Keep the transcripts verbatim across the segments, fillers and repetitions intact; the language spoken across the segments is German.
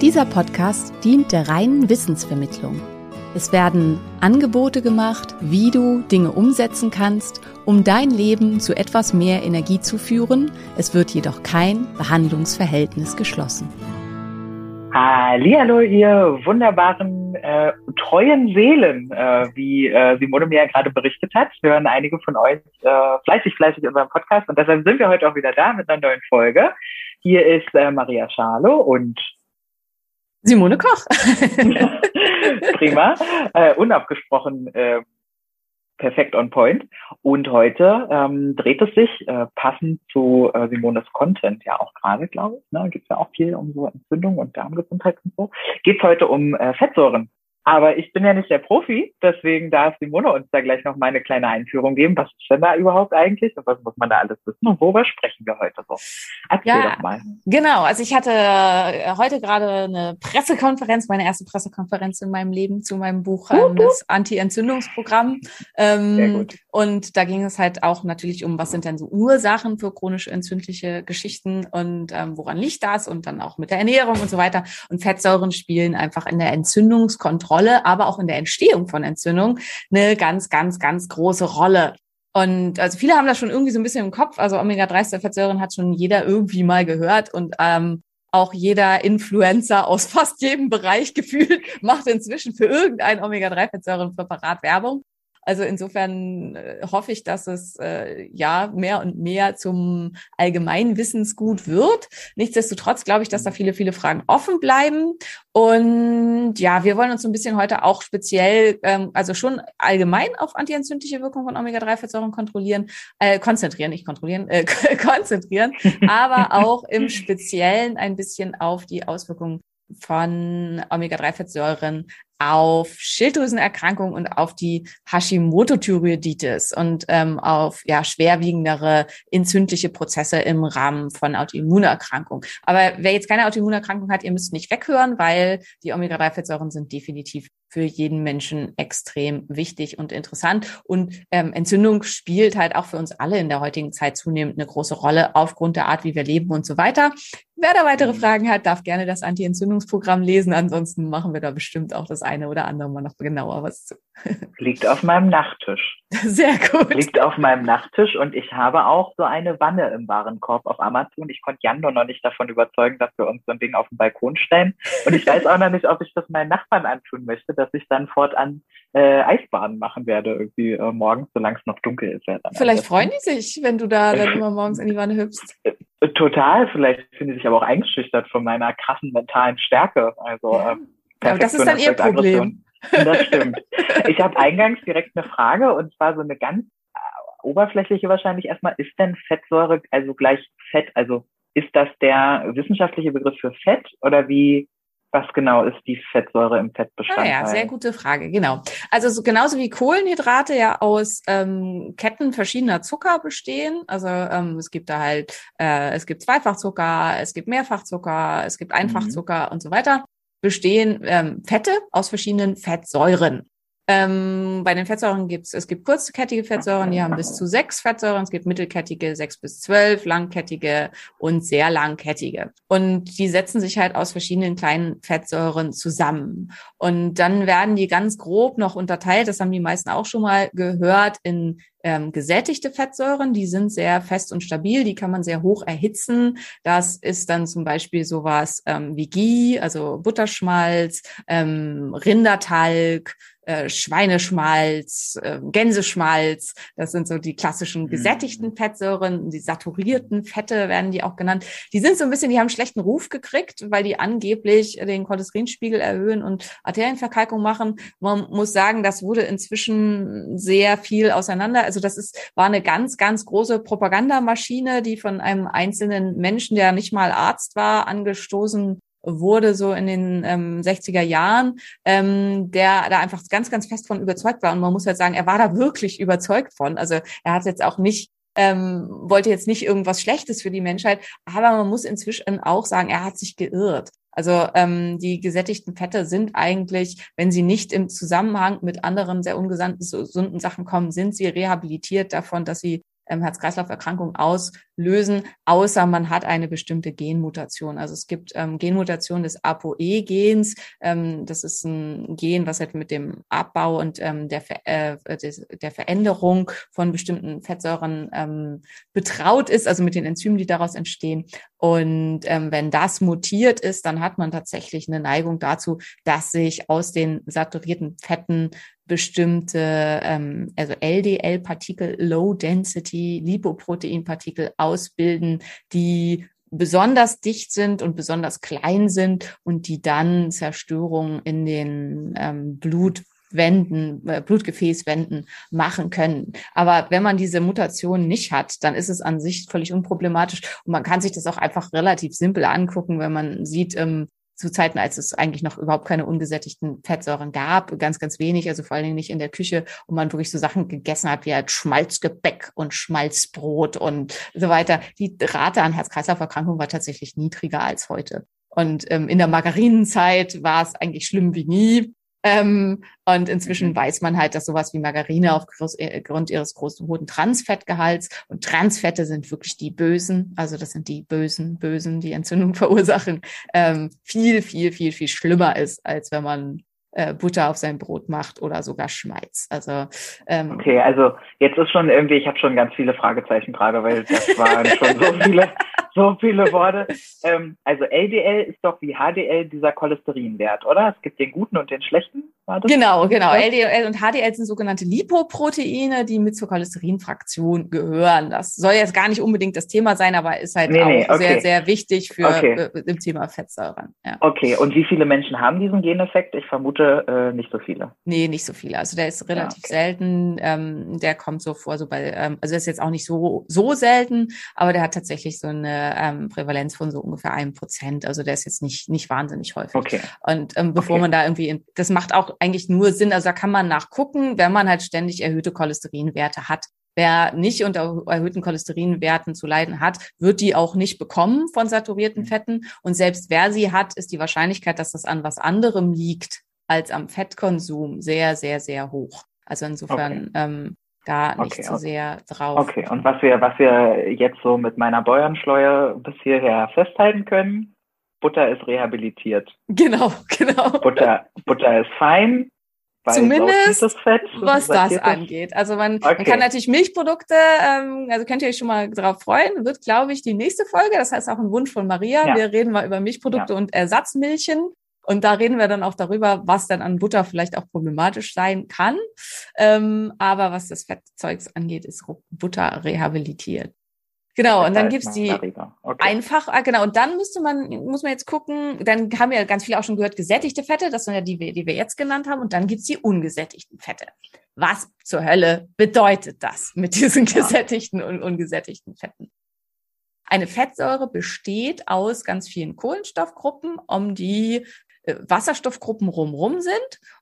Dieser Podcast dient der reinen Wissensvermittlung. Es werden Angebote gemacht, wie du Dinge umsetzen kannst, um dein Leben zu etwas mehr Energie zu führen. Es wird jedoch kein Behandlungsverhältnis geschlossen. Hallihallo, ihr wunderbaren, äh, treuen Seelen, äh, wie äh, Simone mir ja gerade berichtet hat. Wir hören einige von euch äh, fleißig, fleißig unseren Podcast und deshalb sind wir heute auch wieder da mit einer neuen Folge. Hier ist äh, Maria Schalo und Simone Koch. Prima. Äh, unabgesprochen äh, perfekt on point. Und heute ähm, dreht es sich äh, passend zu äh, Simones Content ja auch gerade, glaube ich. Ne? Gibt es ja auch viel um so Entzündung und Darmgesundheit und so. Geht es heute um äh, Fettsäuren. Aber ich bin ja nicht der Profi, deswegen darf Simone uns da gleich noch mal eine kleine Einführung geben. Was ist denn da überhaupt eigentlich und was muss man da alles wissen und worüber sprechen wir heute so? Erzähl ja, doch mal. Genau, also ich hatte heute gerade eine Pressekonferenz, meine erste Pressekonferenz in meinem Leben zu meinem Buch, uh-huh. das Anti-Entzündungsprogramm. Ähm, Sehr gut. Und da ging es halt auch natürlich um, was sind denn so Ursachen für chronisch entzündliche Geschichten und ähm, woran liegt das und dann auch mit der Ernährung und so weiter. Und Fettsäuren spielen einfach in der Entzündungskontrolle, aber auch in der Entstehung von Entzündung eine ganz, ganz, ganz große Rolle. Und also viele haben das schon irgendwie so ein bisschen im Kopf. Also Omega drei Fettsäuren hat schon jeder irgendwie mal gehört und ähm, auch jeder Influencer aus fast jedem Bereich gefühlt macht inzwischen für irgendein Omega drei Fettsäurenpräparat Werbung. Also insofern hoffe ich, dass es äh, ja mehr und mehr zum allgemeinen Wissensgut wird. Nichtsdestotrotz glaube ich, dass da viele, viele Fragen offen bleiben. Und ja, wir wollen uns so ein bisschen heute auch speziell, ähm, also schon allgemein auf antientzündliche Wirkung von Omega drei Fettsäuren kontrollieren, äh, konzentrieren, nicht kontrollieren, äh, konzentrieren, aber auch im Speziellen ein bisschen auf die Auswirkungen von Omega drei Fettsäuren auf Schilddrüsenerkrankungen und auf die Hashimoto-Thyreoiditis und ähm, auf ja schwerwiegendere entzündliche Prozesse im Rahmen von Autoimmunerkrankungen. Aber wer jetzt keine Autoimmunerkrankung hat, ihr müsst nicht weghören, weil die Omega drei Fettsäuren sind definitiv für jeden Menschen extrem wichtig und interessant. Und ähm, Entzündung spielt halt auch für uns alle in der heutigen Zeit zunehmend eine große Rolle aufgrund der Art, wie wir leben und so weiter. Wer da weitere Fragen hat, darf gerne das Anti-Entzündungsprogramm lesen. Ansonsten machen wir da bestimmt auch das eine oder andere mal noch genauer was zu. Liegt auf meinem Nachttisch. Sehr gut. Liegt auf meinem Nachttisch und ich habe auch so eine Wanne im Warenkorb auf Amazon. Ich konnte Jan nur noch nicht davon überzeugen, dass wir uns so ein Ding auf den Balkon stellen. Und ich weiß auch noch nicht, ob ich das meinen Nachbarn antun möchte, dass ich dann fortan äh, Eisbaden machen werde, irgendwie äh, morgens, solange es noch dunkel ist. Ja, dann vielleicht freuen die sich, wenn du da dann immer morgens in die Wanne hüpfst. Total, vielleicht finde ich sich aber auch eingeschüchtert von meiner krassen mentalen Stärke. Also ja. ähm, aber das ist dann ihr Problem. Das stimmt. Ich habe eingangs direkt eine Frage und zwar so eine ganz oberflächliche wahrscheinlich erstmal. Ist denn Fettsäure also gleich Fett? Also ist das der wissenschaftliche Begriff für Fett oder wie? Was genau ist die Fettsäure im Fettbestandteil? Ah ja, sehr gute Frage, genau. Also so, genauso wie Kohlenhydrate ja aus ähm, Ketten verschiedener Zucker bestehen. Also ähm, es gibt da halt, äh, es gibt Zweifachzucker, es gibt Mehrfachzucker, es gibt Einfachzucker mhm. und so weiter. Bestehen ähm, Fette aus verschiedenen Fettsäuren. Ähm, bei den Fettsäuren gibt es, es gibt kurzkettige Fettsäuren, die haben bis zu sechs Fettsäuren, es gibt mittelkettige, sechs bis zwölf, langkettige und sehr langkettige. Und die setzen sich halt aus verschiedenen kleinen Fettsäuren zusammen. Und dann werden die ganz grob noch unterteilt, das haben die meisten auch schon mal gehört, in ähm, gesättigte Fettsäuren, die sind sehr fest und stabil, die kann man sehr hoch erhitzen. Das ist dann zum Beispiel sowas ähm, wie Ghee, also Butterschmalz, ähm, Rindertalg, äh, Schweineschmalz, äh, Gänseschmalz. Das sind so die klassischen gesättigten Fettsäuren, die saturierten Fette werden die auch genannt. Die sind so ein bisschen, die haben schlechten Ruf gekriegt, weil die angeblich den Cholesterinspiegel erhöhen und Arterienverkalkung machen. Man muss sagen, das wurde inzwischen sehr viel auseinander. Also das ist war eine ganz, ganz große Propagandamaschine, die von einem einzelnen Menschen, der nicht mal Arzt war, angestoßen wurde, so in den ähm, sechziger Jahren, ähm, der da einfach ganz, ganz fest von überzeugt war. Und man muss halt sagen, er war da wirklich überzeugt von. Also er hat jetzt auch nicht, ähm, wollte jetzt nicht irgendwas Schlechtes für die Menschheit, aber man muss inzwischen auch sagen, er hat sich geirrt. Also ähm, die gesättigten Fette sind eigentlich, wenn sie nicht im Zusammenhang mit anderen sehr ungesunden Sachen kommen, sind sie rehabilitiert davon, dass sie ähm, Herz-Kreislauf-Erkrankungen auslösen, außer man hat eine bestimmte Genmutation. Also es gibt ähm, Genmutationen des ApoE-Gens. Ähm, das ist ein Gen, was halt mit dem Abbau und ähm, der, Ver- äh, des, der Veränderung von bestimmten Fettsäuren ähm, betraut ist, also mit den Enzymen, die daraus entstehen. Und ähm, wenn das mutiert ist, dann hat man tatsächlich eine Neigung dazu, dass sich aus den saturierten Fetten bestimmte, ähm, also L D L-Partikel, Low-Density, Lipoprotein-Partikel ausbilden, die besonders dicht sind und besonders klein sind und die dann Zerstörungen in den ähm, Blutwänden, äh, Blutgefäßwänden machen können. Aber wenn man diese Mutation nicht hat, dann ist es an sich völlig unproblematisch und man kann sich das auch einfach relativ simpel angucken, wenn man sieht, ähm, zu Zeiten, als es eigentlich noch überhaupt keine ungesättigten Fettsäuren gab, ganz, ganz wenig, also vor allen Dingen nicht in der Küche, und man wirklich so Sachen gegessen hat wie halt Schmalzgebäck und Schmalzbrot und so weiter. Die Rate an Herz-Kreislauf-Erkrankungen war tatsächlich niedriger als heute. Und ähm, in der Margarinenzeit war es eigentlich schlimm wie nie. Ähm, und inzwischen weiß man halt, dass sowas wie Margarine aufgrund ihres großen hohen Transfettgehalts, und Transfette sind wirklich die Bösen, also das sind die Bösen, Bösen, die Entzündung verursachen, ähm, viel, viel, viel, viel schlimmer ist, als wenn man äh, Butter auf sein Brot macht oder sogar Schmalz. Also ähm, okay, also jetzt ist schon irgendwie, ich habe schon ganz viele Fragezeichen gerade, weil das waren schon so viele, so viele Worte. Ähm, also L D L ist doch wie H D L dieser Cholesterinwert, oder? Es gibt den guten und den schlechten. War das genau, genau. Das? L D L und H D L sind sogenannte Lipoproteine, die mit zur Cholesterinfraktion gehören. Das soll jetzt gar nicht unbedingt das Thema sein, aber ist halt nee, auch nee, okay. sehr, sehr wichtig für okay. äh, im Thema Fettsäuren. Ja. Okay, und wie viele Menschen haben diesen Geneffekt? Ich vermute äh, nicht so viele. Nee, nicht so viele. Also der ist relativ ja, okay. selten. Ähm, der kommt so vor, so bei, ähm, also der ist jetzt auch nicht so, so selten, aber der hat tatsächlich so eine Ähm, Prävalenz von so ungefähr einem Prozent. Also der ist jetzt nicht nicht wahnsinnig häufig. Okay. Und ähm, bevor okay. man da irgendwie, in, das macht auch eigentlich nur Sinn, also da kann man nachgucken, wenn man halt ständig erhöhte Cholesterinwerte hat. Wer nicht unter erhöhten Cholesterinwerten zu leiden hat, wird die auch nicht bekommen von saturierten Fetten. Und selbst wer sie hat, ist die Wahrscheinlichkeit, dass das an was anderem liegt als am Fettkonsum, sehr, sehr, sehr hoch. Also insofern... Okay. Ähm, da nicht okay, so sehr drauf. Okay, und was wir was wir jetzt so mit meiner Bäuerschleue bis hierher festhalten können, Butter ist rehabilitiert. Genau, genau. Butter, Butter ist fein. Zumindest, Fett, was das angeht. Also man, okay. man kann natürlich Milchprodukte, ähm, also könnt ihr euch schon mal drauf freuen, wird, glaube ich, die nächste Folge. Das heißt auch ein Wunsch von Maria. Ja. Wir reden mal über Milchprodukte ja. und Ersatzmilchen. Und da reden wir dann auch darüber, was dann an Butter vielleicht auch problematisch sein kann. Ähm, aber was das Fettzeugs angeht, ist Butter rehabilitiert. Genau, und dann gibt's die okay. einfach, genau, und dann müsste man, muss man jetzt gucken, dann haben ja ganz viele auch schon gehört, gesättigte Fette, das sind ja die, die wir jetzt genannt haben, und dann gibt's die ungesättigten Fette. Was zur Hölle bedeutet das mit diesen ja. gesättigten und ungesättigten Fetten? Eine Fettsäure besteht aus ganz vielen Kohlenstoffgruppen, um die äh, Wasserstoffgruppen rumrum sind.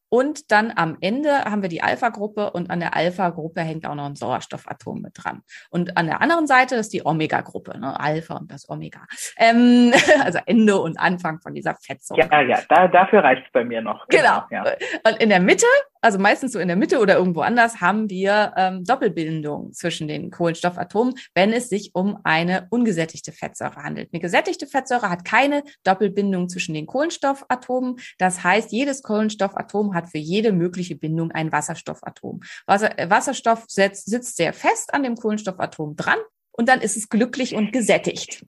Und dann am Ende haben wir die Alpha-Gruppe, und an der Alpha-Gruppe hängt auch noch ein Sauerstoffatom mit dran. Und an der anderen Seite ist die Omega-Gruppe, ne? Alpha und das Omega. Ähm, also Ende und Anfang von dieser Fettsäure. Ja, ja, da, dafür reicht's bei mir noch. Genau. genau. Ja. Und in der Mitte, also meistens so in der Mitte oder irgendwo anders, haben wir ähm, Doppelbindung zwischen den Kohlenstoffatomen, wenn es sich um eine ungesättigte Fettsäure handelt. Eine gesättigte Fettsäure hat keine Doppelbindung zwischen den Kohlenstoffatomen. Das heißt, jedes Kohlenstoffatom hat für jede mögliche Bindung ein Wasserstoffatom. Wasser, Wasserstoff setzt, sitzt sehr fest an dem Kohlenstoffatom dran, und dann ist es glücklich und gesättigt.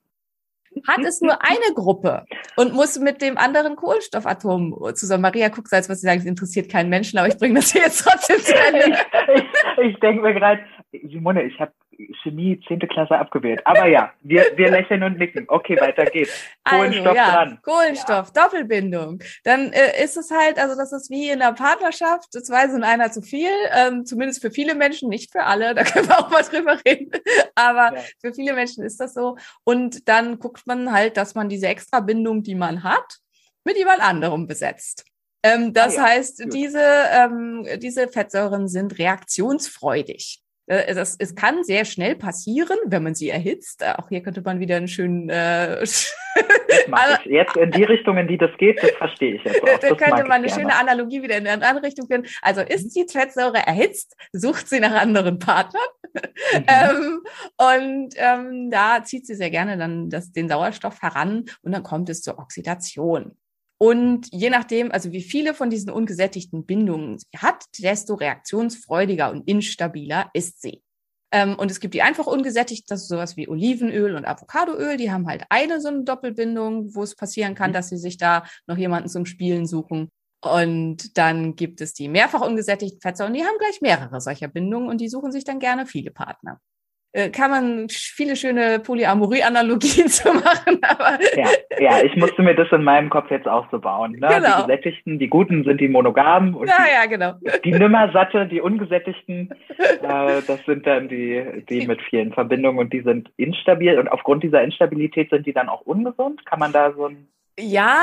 hat es nur eine Gruppe und muss mit dem anderen Kohlenstoffatom zusammen. Maria guckt jetzt, was sie sagen, es interessiert keinen Menschen, aber ich bringe das hier jetzt trotzdem zu Ende. Ich, ich denke mir gerade, Simone, ich habe Chemie zehnte Klasse abgewählt. Aber ja, wir, wir lächeln und nicken. Okay, weiter geht's. Kohlenstoff also, ja, dran. Kohlenstoff, ja. Doppelbindung. Dann äh, ist es halt, also das ist wie in einer Partnerschaft, zwei sind einer zu viel, ähm, zumindest für viele Menschen, nicht für alle, da können wir auch mal drüber reden, aber ja. Für viele Menschen ist das so. Und dann guckt man halt, dass man diese Extrabindung, die man hat, mit jemand anderem besetzt. Ähm, das ah, ja. heißt, Gut. diese ähm, diese Fettsäuren sind reaktionsfreudig. Das, es kann sehr schnell passieren, wenn man sie erhitzt. Auch hier könnte man wieder einen schönen... Äh, mag ich. Jetzt in die Richtung, in die das geht, das verstehe ich jetzt auch. Da könnte man eine gerne. schöne Analogie wieder in eine andere Richtung finden. Also ist die Fettsäure erhitzt, sucht sie nach anderen Partnern. Mhm. ähm, und ähm, da zieht sie sehr gerne dann das, den Sauerstoff heran und dann kommt es zur Oxidation. Und je nachdem, also wie viele von diesen ungesättigten Bindungen sie hat, desto reaktionsfreudiger und instabiler ist sie. Ähm, und es gibt die einfach ungesättigt, das ist sowas wie Olivenöl und Avocadoöl, die haben halt eine so eine Doppelbindung, wo es passieren kann, dass sie sich da noch jemanden zum Spielen suchen. Und dann gibt es die mehrfach ungesättigten Fettsäuren, die haben gleich mehrere solcher Bindungen und die suchen sich dann gerne viele Partner. Kann man viele schöne Polyamorie-Analogien zu machen. Aber ja, ja, ich musste mir das in meinem Kopf jetzt auch so bauen. Ne? Genau. Die Gesättigten, die Guten sind die Monogamen. Und ja, die, ja, genau. Die Nimmersatte, die Ungesättigten, äh, das sind dann die, die mit vielen Verbindungen und die sind instabil. Und aufgrund dieser Instabilität sind die dann auch ungesund? Kann man da so ein... Ja,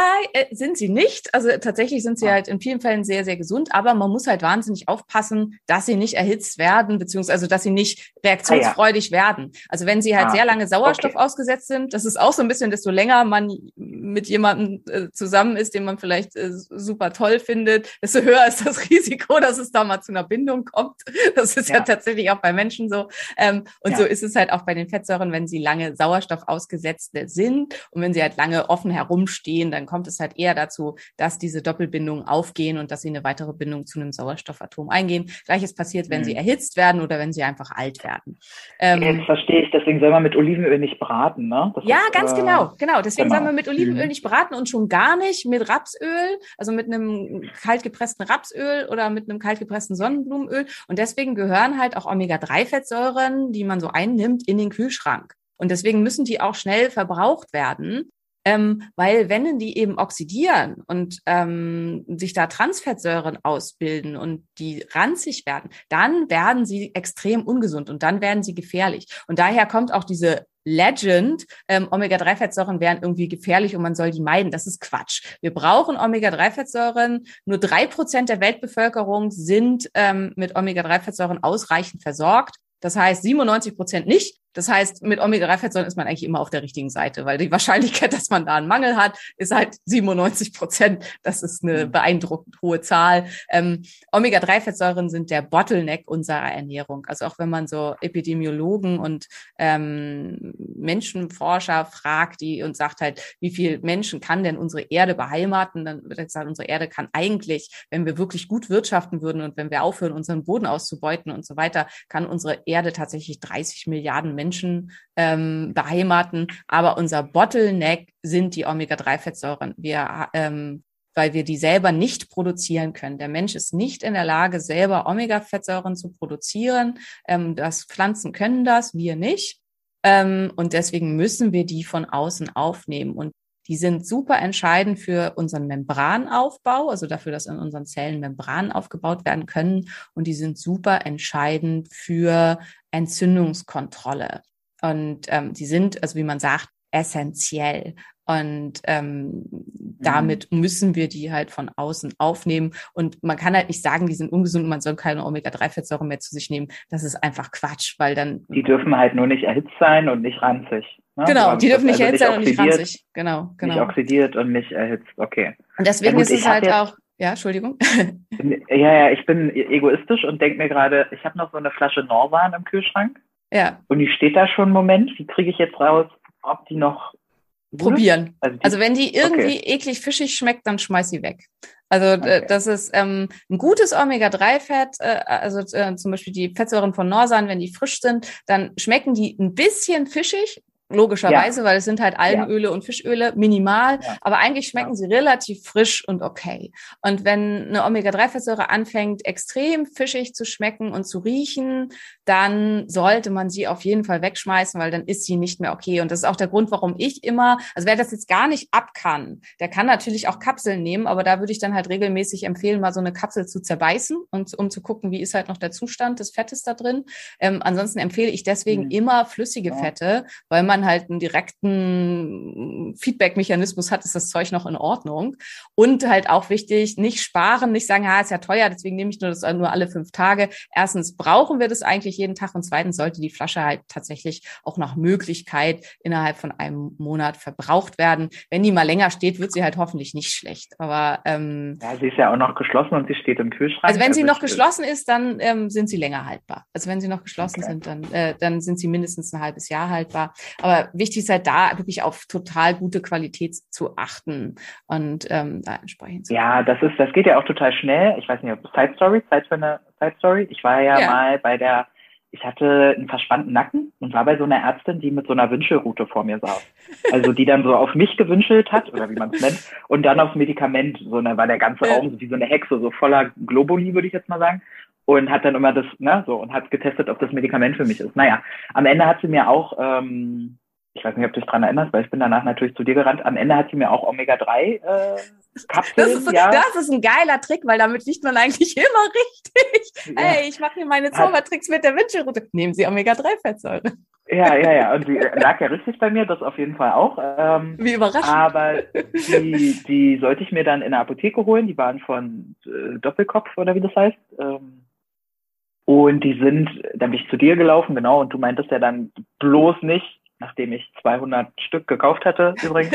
sind sie nicht. Also tatsächlich sind sie halt in vielen Fällen sehr, sehr gesund, aber man muss halt wahnsinnig aufpassen, dass sie nicht erhitzt werden, beziehungsweise dass sie nicht reaktionsfreudig ah, ja. werden. Also wenn sie halt ah, sehr lange Sauerstoff okay. ausgesetzt sind, das ist auch so ein bisschen, desto länger man mit jemandem äh, zusammen ist, den man vielleicht äh, super toll findet, desto höher ist das Risiko, dass es da mal zu einer Bindung kommt. Das ist ja, ja tatsächlich auch bei Menschen so. Ähm, und ja. so ist es halt auch bei den Fettsäuren, wenn sie lange Sauerstoff ausgesetzt sind und wenn sie halt lange offen herumstehen, stehen, dann kommt es halt eher dazu, dass diese Doppelbindungen aufgehen und dass sie eine weitere Bindung zu einem Sauerstoffatom eingehen. Gleiches passiert, wenn mhm. sie erhitzt werden oder wenn sie einfach alt werden. Ähm, Jetzt verstehe ich, deswegen soll man mit Olivenöl nicht braten, ne? Das ja, ist, ganz äh, genau, genau. Deswegen genau. soll man mit Olivenöl mhm. nicht braten und schon gar nicht mit Rapsöl, also mit einem kaltgepressten Rapsöl oder mit einem kaltgepressten Sonnenblumenöl. Und deswegen gehören halt auch Omega drei Fettsäuren, die man so einnimmt, in den Kühlschrank. Und deswegen müssen die auch schnell verbraucht werden. Ähm, weil wenn die eben oxidieren und ähm, sich da Transfettsäuren ausbilden und die ranzig werden, dann werden sie extrem ungesund und dann werden sie gefährlich. Und daher kommt auch diese Legend, ähm, Omega drei Fettsäuren wären irgendwie gefährlich und man soll die meiden. Das ist Quatsch. Wir brauchen Omega drei Fettsäuren. Nur drei Prozent der Weltbevölkerung sind ähm, mit Omega drei Fettsäuren ausreichend versorgt. Das heißt, siebenundneunzig Prozent nicht. Das heißt, mit Omega drei Fettsäuren ist man eigentlich immer auf der richtigen Seite, weil die Wahrscheinlichkeit, dass man da einen Mangel hat, ist halt siebenundneunzig Prozent. Das ist eine beeindruckend hohe Zahl. Ähm, Omega drei Fettsäuren sind der Bottleneck unserer Ernährung. Also auch wenn man so Epidemiologen und ähm, Menschenforscher fragt, die und sagt halt, wie viel Menschen kann denn unsere Erde beheimaten? Dann wird gesagt, unsere Erde kann eigentlich, wenn wir wirklich gut wirtschaften würden und wenn wir aufhören, unseren Boden auszubeuten und so weiter, kann unsere Erde tatsächlich dreißig Milliarden Menschen Menschen ähm, beheimaten, aber unser Bottleneck sind die Omega drei Fettsäuren, wir, ähm, weil wir die selber nicht produzieren können. Der Mensch ist nicht in der Lage, selber Omega-Fettsäuren zu produzieren. Ähm, das Pflanzen können das, wir nicht. Ähm, und deswegen müssen wir die von außen aufnehmen. Und die sind super entscheidend für unseren Membranaufbau, also dafür, dass in unseren Zellen Membranen aufgebaut werden können. Und die sind super entscheidend für Entzündungskontrolle. Und ähm, die sind, also wie man sagt, essentiell. Und ähm, damit müssen wir die halt von außen aufnehmen. Und man kann halt nicht sagen, die sind ungesund und man soll keine Omega drei Fettsäuren mehr zu sich nehmen. Das ist einfach Quatsch, weil dann... Die dürfen halt nur nicht erhitzt sein und nicht ranzig. Ne? Genau, die dürfen nicht also erhitzt sein und nicht ranzig. Genau, genau. Nicht oxidiert und nicht erhitzt, okay. Und deswegen ja, gut, ist es halt auch... Ja, Entschuldigung. Ja, ja, ich bin egoistisch und denke mir gerade, ich habe noch so eine Flasche Norsan im Kühlschrank. Ja. Und die steht da schon einen Moment. Wie kriege ich jetzt raus, ob die noch... Probieren. Also, die, also wenn die irgendwie okay. eklig fischig schmeckt, dann schmeiß sie weg. Also okay. das ist ähm, ein gutes Omega drei Fett, äh, also äh, zum Beispiel die Fettsäuren von Norsan, wenn die frisch sind, dann schmecken die ein bisschen fischig, Logischerweise, ja. weil es sind halt Algenöle ja. und Fischöle, minimal, ja. aber eigentlich schmecken ja. sie relativ frisch und okay. Und wenn eine Omega drei Fettsäure anfängt, extrem fischig zu schmecken und zu riechen, dann sollte man sie auf jeden Fall wegschmeißen, weil dann ist sie nicht mehr okay. Und das ist auch der Grund, warum ich immer, also wer das jetzt gar nicht ab kann, der kann natürlich auch Kapseln nehmen, aber da würde ich dann halt regelmäßig empfehlen, mal so eine Kapsel zu zerbeißen und um zu gucken, wie ist halt noch der Zustand des Fettes da drin. Ähm, ansonsten empfehle ich deswegen mhm. immer flüssige ja. Fette, weil man halt einen direkten Feedback-Mechanismus hat, ist das Zeug noch in Ordnung. Und halt auch wichtig, nicht sparen, nicht sagen, ah, ist ja teuer, deswegen nehme ich nur das nur alle fünf Tage. Erstens brauchen wir das eigentlich jeden Tag und zweitens sollte die Flasche halt tatsächlich auch nach Möglichkeit innerhalb von einem Monat verbraucht werden. Wenn die mal länger steht, wird sie halt hoffentlich nicht schlecht. Aber ähm, ja, sie ist ja auch noch geschlossen und sie steht im Kühlschrank. Also wenn sie noch geschlossen ist, dann ähm, sind sie länger haltbar. Also wenn sie noch geschlossen okay. sind, dann, äh, dann sind sie mindestens ein halbes Jahr haltbar. Aber Aber wichtig ist halt da wirklich auf total gute Qualität zu achten und ähm, da entsprechend zu. Ja, das ist, das geht ja auch total schnell. Ich weiß nicht, ob Side Story, Zeit für eine Side Story. Ich war ja, ja mal bei der, ich hatte einen verspannten Nacken und war bei so einer Ärztin, die mit so einer Wünschelrute vor mir saß. Also die dann so auf mich gewünschelt hat, oder wie man es nennt, und dann aufs Medikament. So, und dann war der ganze Raum so wie so eine Hexe, so voller Globuli, würde ich jetzt mal sagen. Und hat dann immer das, ne, so, und hat getestet, ob das Medikament für mich ist. Naja, am Ende hat sie mir auch, ähm, ich weiß nicht, ob du dich daran erinnerst, weil ich bin danach natürlich zu dir gerannt. Am Ende hat sie mir auch Omega drei Kapseln. Äh, das, so, ja. das ist ein geiler Trick, weil damit liegt man eigentlich immer richtig. Ja. Ey, ich mache mir meine Zaubertricks mit der Wünschelrute. Nehmen Sie Omega drei Fettsäure. Ja, ja, ja. Und die lag ja richtig bei mir, das auf jeden Fall auch. Ähm, Wie überraschend. Aber die, die sollte ich mir dann in der Apotheke holen. Die waren von äh, Doppelkopf oder wie das heißt. Ähm, und die sind, dann bin ich zu dir gelaufen, genau. Und du meintest ja dann bloß nicht, nachdem ich zweihundert Stück gekauft hatte übrigens,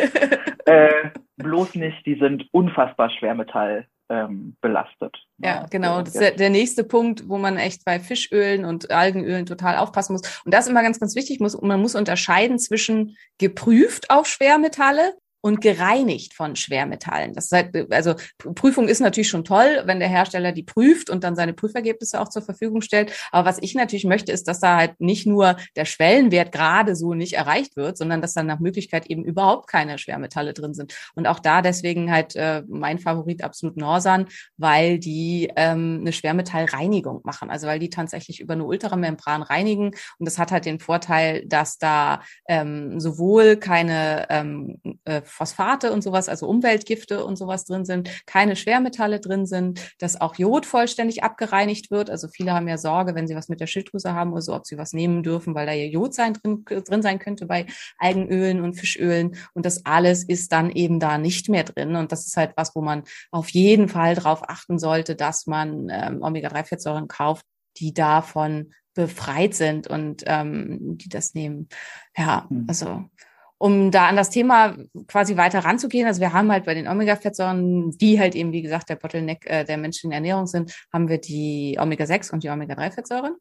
äh, bloß nicht, die sind unfassbar Schwermetall ähm, belastet. Ja, genau. Das ist der nächste Punkt, wo man echt bei Fischölen und Algenölen total aufpassen muss. Und das ist immer ganz, ganz wichtig. Man muss unterscheiden zwischen geprüft auf Schwermetalle und gereinigt von Schwermetallen. Das ist halt, also Prüfung ist natürlich schon toll, wenn der Hersteller die prüft und dann seine Prüfergebnisse auch zur Verfügung stellt. Aber was ich natürlich möchte, ist, dass da halt nicht nur der Schwellenwert gerade so nicht erreicht wird, sondern dass dann nach Möglichkeit eben überhaupt keine Schwermetalle drin sind. Und auch da deswegen halt äh, mein Favorit absolut Norsan, weil die ähm, eine Schwermetallreinigung machen. Also weil die tatsächlich über eine Ultramembran reinigen. Und das hat halt den Vorteil, dass da ähm, sowohl keine ähm, äh, Phosphate und sowas, also Umweltgifte und sowas drin sind, keine Schwermetalle drin sind, dass auch Jod vollständig abgereinigt wird. Also viele haben ja Sorge, wenn sie was mit der Schilddrüse haben oder so, ob sie was nehmen dürfen, weil da ja Jod sein, drin, drin sein könnte bei Algenölen und Fischölen. Und das alles ist dann eben da nicht mehr drin. Und das ist halt was, wo man auf jeden Fall drauf achten sollte, dass man ähm, Omega drei Fettsäuren kauft, die davon befreit sind und ähm, die das nehmen. Ja, also... Um da an das Thema quasi weiter ranzugehen, also wir haben halt bei den Omega-Fettsäuren, die halt eben, wie gesagt, der Bottleneck äh, der menschlichen Ernährung sind, haben wir die Omega sechs und die Omega drei Fettsäuren.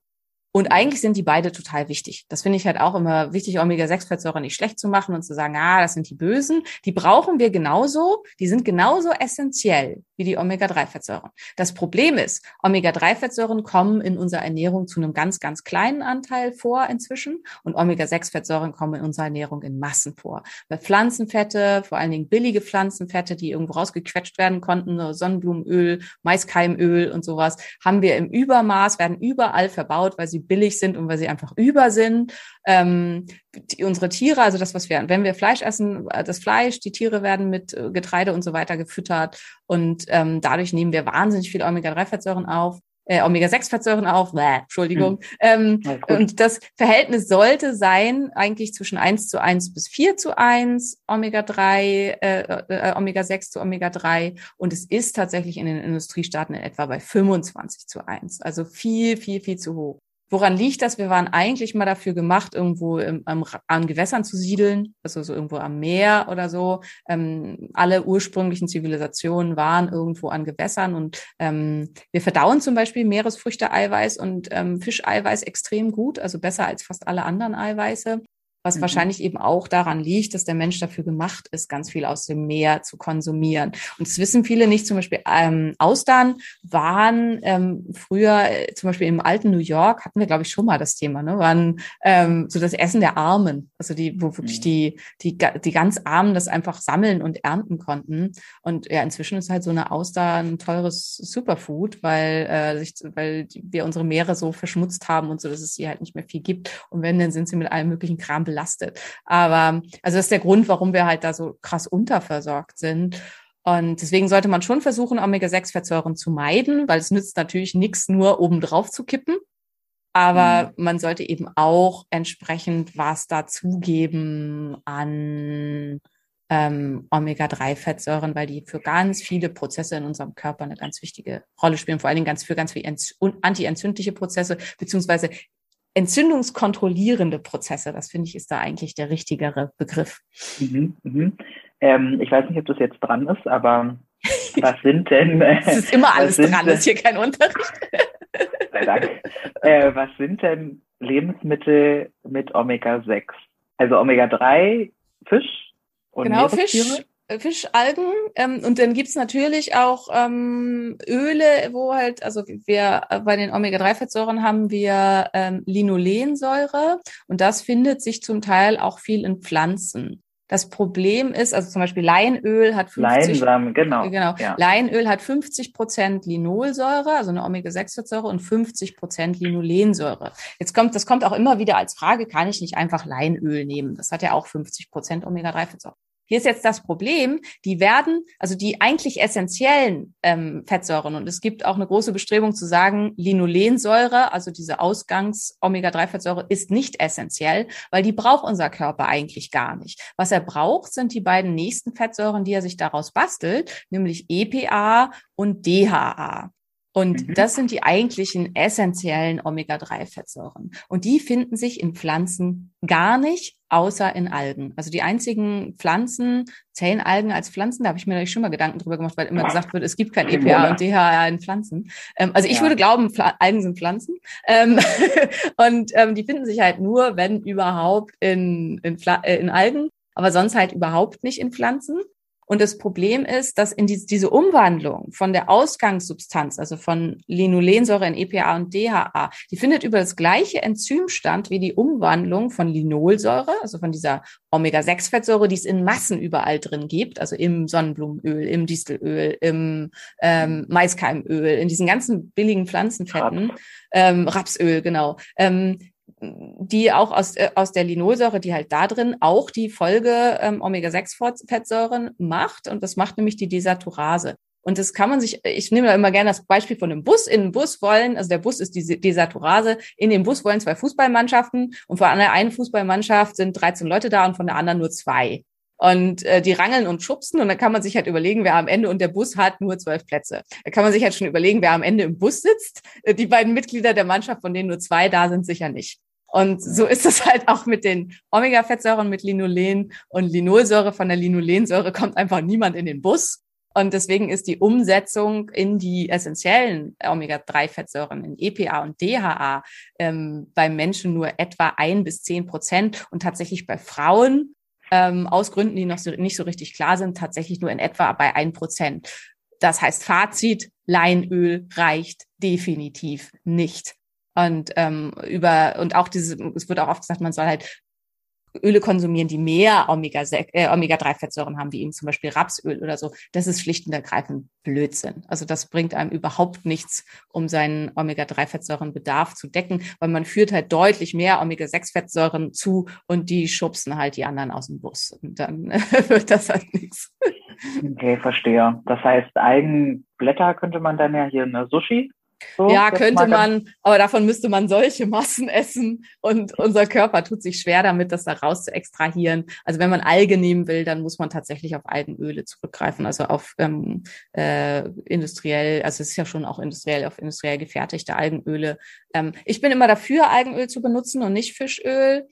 Und eigentlich sind die beide total wichtig. Das finde ich halt auch immer wichtig, Omega sechs Fettsäuren nicht schlecht zu machen und zu sagen, ah, das sind die Bösen. Die brauchen wir genauso. Die sind genauso essentiell wie die Omega drei Fettsäuren. Das Problem ist, Omega drei Fettsäuren kommen in unserer Ernährung zu einem ganz, ganz kleinen Anteil vor inzwischen. Und Omega sechs Fettsäuren kommen in unserer Ernährung in Massen vor. Bei Pflanzenfette, vor allen Dingen billige Pflanzenfette, die irgendwo rausgequetscht werden konnten, Sonnenblumenöl, Maiskeimöl und sowas, haben wir im Übermaß, werden überall verbaut, weil sie billig sind und weil sie einfach über sind. Ähm, die, unsere Tiere, also das, was wir, wenn wir Fleisch essen, das Fleisch, die Tiere werden mit Getreide und so weiter gefüttert und ähm, dadurch nehmen wir wahnsinnig viel Omega drei Fettsäuren auf. Äh, Omega sechs Fettsäuren auf, Bäh, Entschuldigung. Hm. Ähm, ja, und das Verhältnis sollte sein, eigentlich zwischen eins zu eins bis vier zu eins, Omega drei, äh, äh, Omega sechs zu Omega drei. Und es ist tatsächlich in den Industriestaaten in etwa bei fünfundzwanzig zu eins. Also viel, viel, viel zu hoch. Woran liegt das? Wir waren eigentlich mal dafür gemacht, irgendwo im, am, an Gewässern zu siedeln, also so irgendwo am Meer oder so. Ähm, alle ursprünglichen Zivilisationen waren irgendwo an Gewässern und ähm, wir verdauen zum Beispiel Meeresfrüchte-Eiweiß und ähm, Fischeiweiß extrem gut, also besser als fast alle anderen Eiweiße. was mhm. wahrscheinlich eben auch daran liegt, dass der Mensch dafür gemacht ist, ganz viel aus dem Meer zu konsumieren. Und das wissen viele nicht. Zum Beispiel ähm, Austern waren ähm, früher, äh, zum Beispiel im alten New York, hatten wir, glaube ich, schon mal das Thema, ne? waren ähm, so das Essen der Armen, also die, wo wirklich mhm. die, die, die ganz Armen das einfach sammeln und ernten konnten. Und ja, inzwischen ist halt so eine Auster ein teures Superfood, weil, äh, sich, weil wir unsere Meere so verschmutzt haben und so, dass es hier halt nicht mehr viel gibt. Und wenn, dann sind sie mit allem möglichen Kram belastet. Aber also das ist der Grund, warum wir halt da so krass unterversorgt sind. Und deswegen sollte man schon versuchen, Omega sechs Fettsäuren zu meiden, weil es nützt natürlich nichts, nur obendrauf zu kippen. Aber mhm. man sollte eben auch entsprechend was dazugeben an ähm, Omega drei Fettsäuren, weil die für ganz viele Prozesse in unserem Körper eine ganz wichtige Rolle spielen. Vor allen Dingen ganz für ganz viele Entz- anti-entzündliche Prozesse, beziehungsweise entzündungskontrollierende Prozesse, das finde ich, ist da eigentlich der richtigere Begriff. Mhm, mhm. Ähm, ich weiß nicht, ob das jetzt dran ist, aber was sind denn... Äh, es ist immer alles dran, das ist hier kein Unterricht. Sei Dank. Äh, was sind denn Lebensmittel mit Omega sechs? Also Omega drei, Fisch und genau, Fisch. Fischalgen ähm, und dann gibt's natürlich auch ähm, Öle, wo halt, also wir bei den Omega drei Fettsäuren haben wir ähm, Linolensäure und das findet sich zum Teil auch viel in Pflanzen. Das Problem ist, also zum Beispiel Leinöl hat fünfzig Leinsamen, genau. genau ja. Leinöl hat fünfzig Prozent Linolsäure, also eine Omega sechs Fettsäure und fünfzig Prozent Linolensäure. Jetzt kommt, das kommt auch immer wieder als Frage, kann ich nicht einfach Leinöl nehmen? Das hat ja auch fünfzig Prozent Omega drei Fettsäure. Hier ist jetzt das Problem, die werden, also die eigentlich essentiellen ähm, Fettsäuren, und es gibt auch eine große Bestrebung zu sagen, Linolensäure, also diese Ausgangs-Omega drei Fettsäure, ist nicht essentiell, weil die braucht unser Körper eigentlich gar nicht. Was er braucht, sind die beiden nächsten Fettsäuren, die er sich daraus bastelt, nämlich E P A und D H A. Und mhm. das sind die eigentlichen essentiellen Omega drei Fettsäuren. Und die finden sich in Pflanzen gar nicht, außer in Algen. Also die einzigen Pflanzen, zählen Algen als Pflanzen, da habe ich mir natürlich schon mal Gedanken drüber gemacht, weil immer ja. gesagt wird, es gibt kein E P A und D H A in Pflanzen. Ähm, also ich ja. würde glauben, Pfl- Algen sind Pflanzen. Ähm, und ähm, die finden sich halt nur, wenn überhaupt, in, in, Pfl- äh, in Algen, aber sonst halt überhaupt nicht in Pflanzen. Und das Problem ist, dass in die, diese Umwandlung von der Ausgangssubstanz, also von Linolensäure in E P A und D H A, die findet über das gleiche Enzym statt wie die Umwandlung von Linolsäure, also von dieser Omega sechs Fettsäure, die es in Massen überall drin gibt, also im Sonnenblumenöl, im Distelöl, im ähm, Maiskeimöl, in diesen ganzen billigen Pflanzenfetten, Raps. ähm, Rapsöl, genau, ähm, die auch aus äh, aus der Linolsäure, die halt da drin auch die Folge ähm, Omega sechs Fettsäuren macht, und das macht nämlich die Desaturase. Und das kann man sich, ich nehme da immer gerne das Beispiel von einem Bus. In den Bus wollen, also der Bus ist die Desaturase, in dem Bus wollen zwei Fußballmannschaften und von einer einen Fußballmannschaft sind dreizehn Leute da und von der anderen nur zwei. Und äh, die rangeln und schubsen, und dann kann man sich halt überlegen, wer am Ende, und der Bus hat nur zwölf Plätze. Da kann man sich halt schon überlegen, wer am Ende im Bus sitzt. Die beiden Mitglieder der Mannschaft, von denen nur zwei da sind, sicher nicht. Und so ist das halt auch mit den Omega-Fettsäuren, mit Linolen und Linolsäure. Von der Linolensäure kommt einfach niemand in den Bus. Und deswegen ist die Umsetzung in die essentiellen Omega drei Fettsäuren, in E P A und D H A, ähm, beim Menschen nur etwa ein bis zehn Prozent und tatsächlich bei Frauen, Ähm, aus Gründen, die noch so, nicht so richtig klar sind, tatsächlich nur in etwa bei ein Prozent. Das heißt, Fazit, Leinöl reicht definitiv nicht. Und ähm, über und auch diese, es wird auch oft gesagt, man soll halt Öle konsumieren, die mehr Omega sechs, äh, Omega drei Fettsäuren haben, wie eben zum Beispiel Rapsöl oder so. Das ist schlicht und ergreifend Blödsinn. Also das bringt einem überhaupt nichts, um seinen Omega drei Fettsäurenbedarf zu decken, weil man führt halt deutlich mehr Omega sechs Fettsäuren zu und die schubsen halt die anderen aus dem Bus. Und dann wird das halt nichts. Okay, verstehe. Das heißt, Algenblätter könnte man dann ja hier in der Sushi... So, ja, könnte man, aber davon müsste man solche Massen essen, und unser Körper tut sich schwer damit, das da raus zu extrahieren. Also wenn man Algen nehmen will, dann muss man tatsächlich auf Algenöle zurückgreifen, also auf ähm, äh, industriell, also es ist ja schon auch industriell, auf industriell gefertigte Algenöle. Ähm, ich bin immer dafür, Algenöl zu benutzen und nicht Fischöl.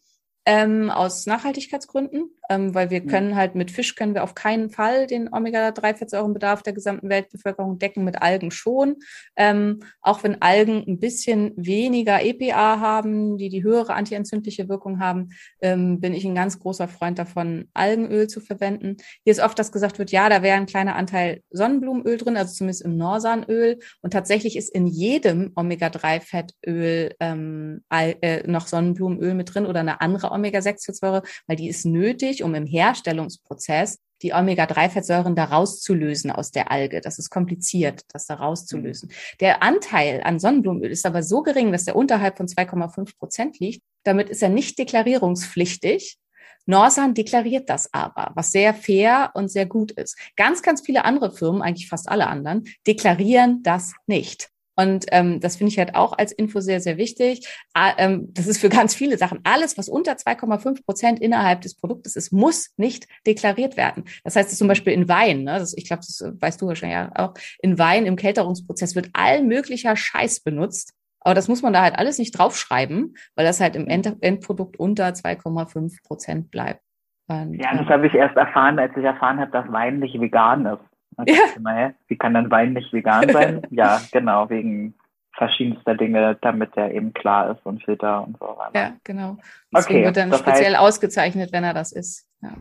Ähm, aus Nachhaltigkeitsgründen, ähm, weil wir können halt mit Fisch können wir auf keinen Fall den Omega drei Fettsäurenbedarf der gesamten Weltbevölkerung decken, mit Algen schon. Ähm, auch wenn Algen ein bisschen weniger E P A haben, die die höhere antientzündliche Wirkung haben, ähm, bin ich ein ganz großer Freund davon, Algenöl zu verwenden. Hier ist oft, dass gesagt wird, ja, da wäre ein kleiner Anteil Sonnenblumenöl drin, also zumindest im Norsanöl. Und tatsächlich ist in jedem Omega drei Fettöl ähm, äh, noch Sonnenblumenöl mit drin oder eine andere Omega sechs Fettsäure, weil die ist nötig, um im Herstellungsprozess die Omega drei Fettsäuren da rauszulösen aus der Alge. Das ist kompliziert, das da rauszulösen. Der Anteil an Sonnenblumenöl ist aber so gering, dass der unterhalb von zwei Komma fünf Prozent liegt. Damit ist er nicht deklarierungspflichtig. Norsan deklariert das aber, was sehr fair und sehr gut ist. Ganz, ganz viele andere Firmen, eigentlich fast alle anderen, deklarieren das nicht. Und ähm, das finde ich halt auch als Info sehr, sehr wichtig. Ah, ähm, das ist für ganz viele Sachen. Alles, was unter zwei Komma fünf Prozent innerhalb des Produktes ist, muss nicht deklariert werden. Das heißt, zum Beispiel in Wein, ne, das, ich glaube, das weißt du wahrscheinlich ja auch, in Wein im Kelterungsprozess wird all möglicher Scheiß benutzt. Aber das muss man da halt alles nicht draufschreiben, weil das halt im End- Endprodukt unter zwei Komma fünf Prozent bleibt. Und, ja, das habe ich erst erfahren, als ich erfahren habe, dass Wein nicht vegan ist. Also, ja. Immer, wie kann dann Wein nicht vegan sein? Ja, genau, wegen verschiedenster Dinge, damit er eben klar ist und Filter und so weiter. Ja, genau. Deswegen okay, wird dann das speziell heißt, ausgezeichnet, wenn er das ist. Ja.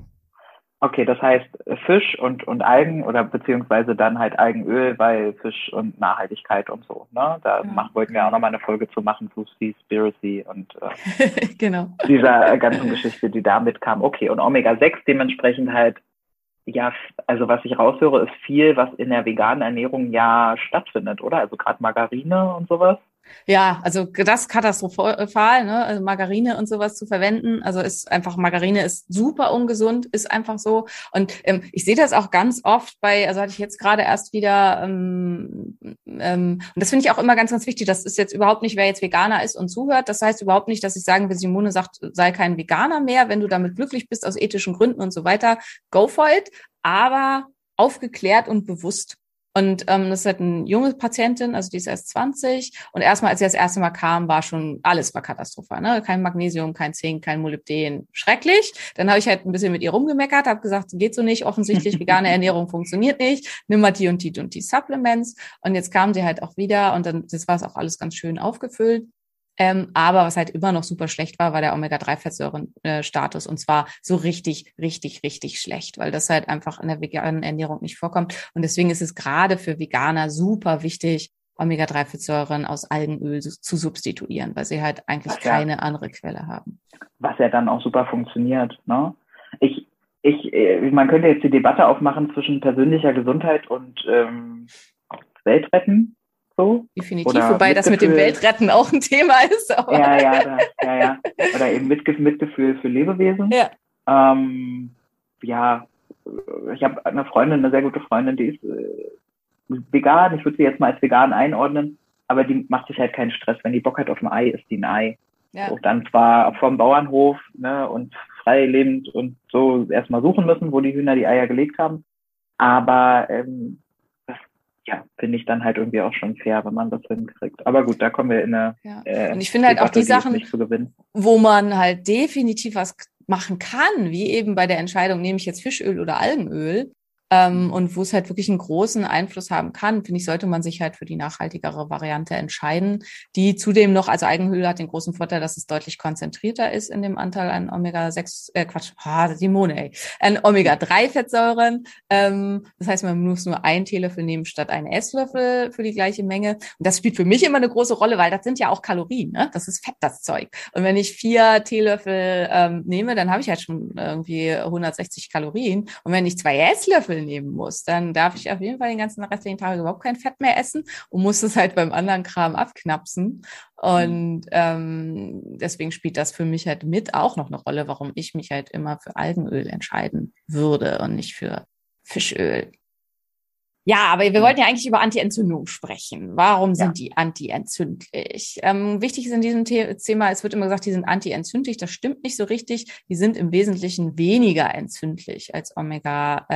Okay, das heißt Fisch und, und Algen oder beziehungsweise dann halt Algenöl, weil Fisch und Nachhaltigkeit und so. Ne? Da ja. mach, wollten wir auch nochmal eine Folge zu machen zu Seaspiracy und äh, genau. dieser ganzen Geschichte, die damit kam. Okay, und Omega sechs dementsprechend halt. Ja, also was ich raushöre, ist viel, was in der veganen Ernährung ja stattfindet, oder? Also gerade Margarine und sowas. Ja, also das katastrophal, ne? Also Margarine und sowas zu verwenden. Also ist einfach, Margarine ist super ungesund, ist einfach so. Und ähm, ich sehe das auch ganz oft bei, also hatte ich jetzt gerade erst wieder, ähm, ähm, und das finde ich auch immer ganz, ganz wichtig, das ist jetzt überhaupt nicht, wer jetzt Veganer ist und zuhört. Das heißt überhaupt nicht, dass ich sagen will, Simone sagt, sei kein Veganer mehr, wenn du damit glücklich bist, aus ethischen Gründen und so weiter, go for it, aber aufgeklärt und bewusst. Und ähm, das ist halt eine junge Patientin, also die ist erst zwanzig. Und erstmal, als sie das erste Mal kam, war schon, alles war katastrophal. Ne? Kein Magnesium, kein Zink, kein Molybden, schrecklich. Dann habe ich halt ein bisschen mit ihr rumgemeckert, habe gesagt, geht so nicht, offensichtlich vegane Ernährung funktioniert nicht. Nimm mal die und die und die Supplements. Und jetzt kam sie halt auch wieder und dann das war es auch alles ganz schön aufgefüllt. Ähm, aber was halt immer noch super schlecht war, war der Omega drei Fettsäuren-Status. Und zwar so richtig, richtig, richtig schlecht, weil das halt einfach in der veganen Ernährung nicht vorkommt. Und deswegen ist es gerade für Veganer super wichtig, Omega drei Fettsäuren aus Algenöl zu substituieren, weil sie halt eigentlich Ach, ja. keine andere Quelle haben. Was ja dann auch super funktioniert, ne? Ich, ich, man könnte jetzt die Debatte aufmachen zwischen persönlicher Gesundheit und ähm, Weltretten. So. Definitiv, oder wobei Mitgefühl. Das mit dem Weltretten auch ein Thema ist. Aber. Ja, ja, da, ja, ja. Oder eben Mitgef- Mitgefühl für Lebewesen. Ja. Ähm, ja, ich habe eine Freundin, eine sehr gute Freundin, die ist äh, vegan. Ich würde sie jetzt mal als vegan einordnen, aber die macht sich halt keinen Stress. Wenn die Bock hat auf ein Ei, isst die ein Ei. Ja. So, dann zwar vom Bauernhof, ne, und frei lebend und so erstmal suchen müssen, wo die Hühner die Eier gelegt haben. Aber ähm, ja, finde ich dann halt irgendwie auch schon fair, wenn man das hinkriegt. Aber gut, da kommen wir in eine... Ja. Äh, und ich finde halt Debatte, auch die Sachen, die wo man halt definitiv was machen kann, wie eben bei der Entscheidung, nehme ich jetzt Fischöl oder Algenöl, ähm, und wo es halt wirklich einen großen Einfluss haben kann, finde ich, sollte man sich halt für die nachhaltigere Variante entscheiden, die zudem noch, also Algenöl hat den großen Vorteil, dass es deutlich konzentrierter ist in dem Anteil an Omega sechs, äh Quatsch, ah, Simone, ey, an Omega drei Fettsäuren. Ähm, das heißt, man muss nur einen Teelöffel nehmen statt einen Esslöffel für die gleiche Menge. Und das spielt für mich immer eine große Rolle, weil das sind ja auch Kalorien, ne? Das ist Fett, das Zeug. Und wenn ich vier Teelöffel ähm, nehme, dann habe ich halt schon irgendwie hundertsechzig Kalorien. Und wenn ich zwei Esslöffel nehmen muss, dann darf ich auf jeden Fall den ganzen restlichen Tag überhaupt kein Fett mehr essen und muss es halt beim anderen Kram abknapsen. Und ähm, deswegen spielt das für mich halt mit auch noch eine Rolle, warum ich mich halt immer für Algenöl entscheiden würde und nicht für Fischöl. Ja, aber wir wollten ja eigentlich über Anti-Entzündung sprechen. Warum sind ja. die anti-entzündlich? Ähm, wichtig ist in diesem Thema, es wird immer gesagt, die sind anti-entzündlich. Das stimmt nicht so richtig. Die sind im Wesentlichen weniger entzündlich als Omega